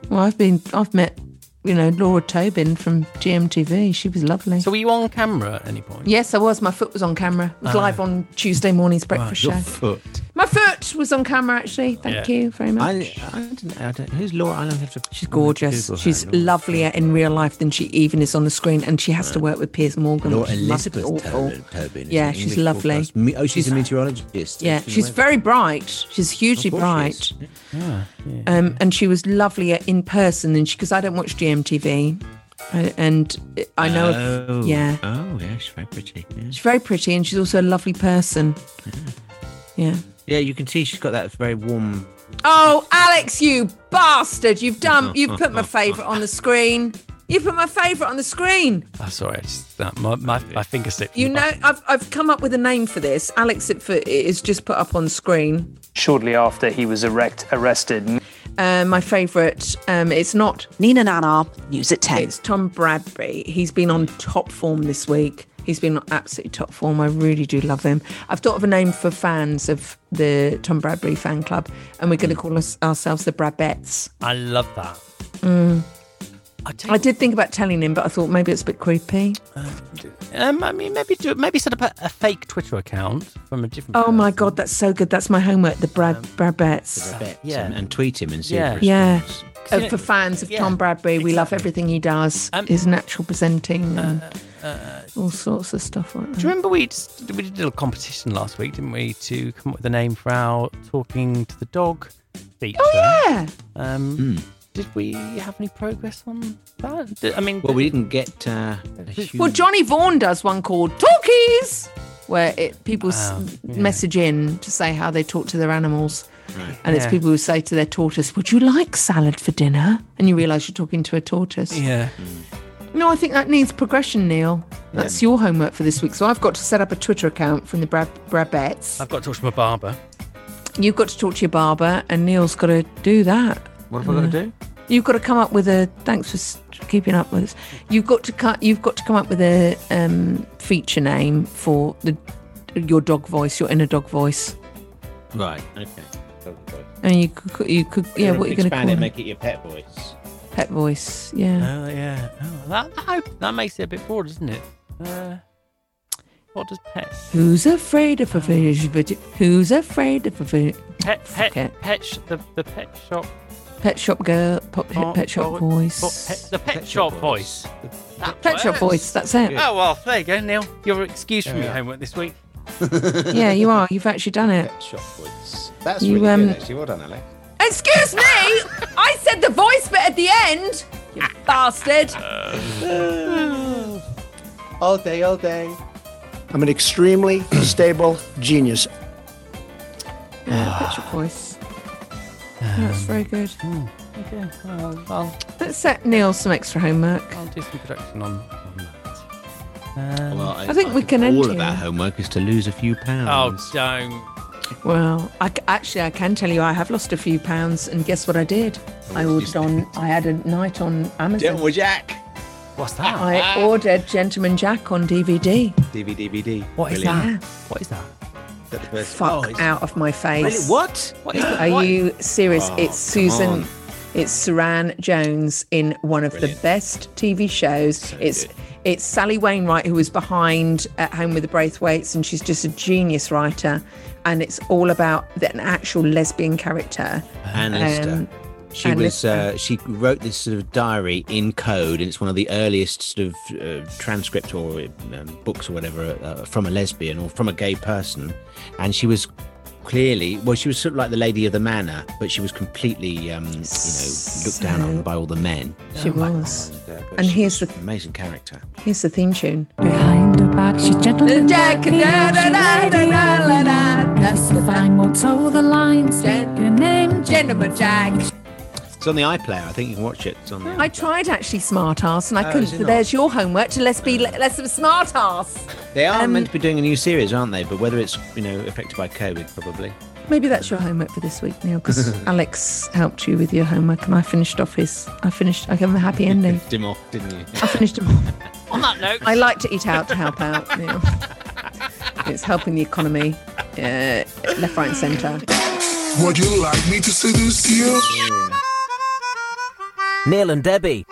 Well, I've been, I've met, you know, Laura Tobin from G M T V. She was lovely. So were you on camera at any point? Yes, I was. My foot was on camera. It was oh. live on Tuesday morning's breakfast right, your show. Your foot. My foot was on camera, actually. Thank yeah. you very much. I, I don't, I don't, who's Laura? I don't have to. She's gorgeous. She's lovelier in real life than she even is on the screen, and she has right. to work with Piers Morgan. Laura Elizabeth awful. Tobin. Yeah, she's lovely. Me- oh, she's, she's a meteorologist. Yeah, she's, she's very bright. She's hugely bright. She yeah, yeah, um, yeah. And she was lovelier in person than she, because I don't watch G M T V. I, and I know, oh. yeah. Oh, yeah, she's very pretty. Yeah. She's very pretty, and she's also a lovely person. Yeah. yeah. Yeah, you can see she's got that very warm... Oh, Alex, you bastard. You've done. You've put my favourite on the screen. You put my favourite on the screen. Oh, sorry. Just, uh, my, my, my finger slipped. You know, I've, I've come up with a name for this. Alex is just put up on screen. Shortly after he was erect, arrested. Uh, my favourite, um, it's not... Nina Nana, News at ten. It's Tom Bradbury. He's been on top form this week. He's been absolutely top form. I really do love him. I've thought of a name for fans of the Tom Bradbury fan club, and we're going to call us, ourselves the Brabettes. I love that. Mm. I, I did think about telling him, but I thought maybe it's a bit creepy. Um, I mean, maybe do, maybe set up a, a fake Twitter account from a different. Oh person. My God, that's so good. That's my homework. The Brad um, Brabettes. The Brabettes. Yeah, and, and tweet him and see. Yeah, yeah. Uh, for fans of yeah, Tom Bradbury, exactly. We love everything he does. Um, his natural presenting. And, uh, Uh, all sorts of stuff like that. Do you remember we just, we did a little competition last week, didn't we, to come up with a name for our Talking to the Dog feature? Oh, yeah! Um, mm. Did we have any progress on that? Did, I mean... Well, we didn't get... Uh, huge... Well, Johnny Vaughan does one called Talkies, where it, people um, s- yeah. message in to say how they talk to their animals. Right. And yeah. it's people who say to their tortoise, would you like salad for dinner? And you realise you're talking to a tortoise. Yeah. Mm. No, I think that needs progression, Neil. That's yeah. your homework for this week. So I've got to set up a Twitter account from the Brad- Brabettes. I've got to talk to my barber. You've got to talk to your barber, and Neil's got to do that. What have uh, I got to do? You've got to come up with a. Thanks for keeping up with us. You've got to cut. You've got to come up with a um, feature name for the your dog voice, your inner dog voice. Right. Okay. Dog voice. And you could. You could. Yeah. What are you going to call it? Expand it. Make it your pet voice. Pet voice, yeah. Oh, yeah. Oh, that, that, that makes it a bit broad, doesn't it? Uh, what does pets... Who's afraid of a fish? Who's afraid of a fish? Pet, pet, pet, pet the, the pet shop... Pet shop girl, pop, oh, pet shop oh, voice. Oh, pet, the pet, pet shop, shop voice. voice. That pet works. Shop voice, that's it. Oh, well, there you go, Neil. You're excused yeah. from your homework this week. Yeah, you are. You've actually done it. Pet shop voice. That's you, really um, good, actually. Well done, Alex. Excuse me! I said the voice bit at the end! You bastard! All day, all day. I'm an extremely stable genius. Yeah, that's your voice. Um, That's very good. Mm. Okay, well, I'll, let's set Neil some extra homework. I'll do some production on, on that. Um, well, I, I think I we think can end all of our homework is to lose a few pounds. Oh, don't. Well, I, actually, I can tell you I have lost a few pounds, and guess what I did? Oh, I ordered on. I had a night on Amazon. Gentleman Jack. What's that? I ordered Gentleman Jack on D V D. D V D, D V D. What is Brilliant. that? What is that? Fuck oh, out of my face! Really? What? What is that? Are what? you serious? Oh, it's Susan. It's Saran Jones in one of Brilliant. the best T V shows. So it's good. It's Sally Wainwright, who was behind At Home with the Braithwaites, and she's just a genius writer. And it's all about an actual lesbian character. Anne Lister. Um, she Anne was. Uh, she wrote this sort of diary in code, and it's one of the earliest sort of uh, transcript or um, books or whatever uh, from a lesbian or from a gay person. And she was clearly, well, she was sort of like the lady of the manor, but she was completely, um, you know, looked down on by all the men. She oh, was. And, uh, and she here's was the th- amazing character. Here's the theme tune. Behind her back, she gently Jack me, da, da, da, da, da, da. That's the fine won't toe the lines. Take your name, Gentleman Jack. It's on the iPlayer. I think you can watch it. It's on the I iPlayer. tried actually smart ass and I oh, couldn't. But there's your homework. To let's be let's have smart ass. They are um, meant to be doing a new series, aren't they? But whether it's you know affected by COVID, probably. Maybe that's your homework for this week, Neil, because Alex helped you with your homework, and I finished off his. I finished. I gave him a happy ending. You finished him off, didn't you? I finished him off. On that note, I like to eat out to help out, Neil. It's helping the economy, uh, left, right, and centre. Would you like me to seduce you? Yeah. Neil and Debbie.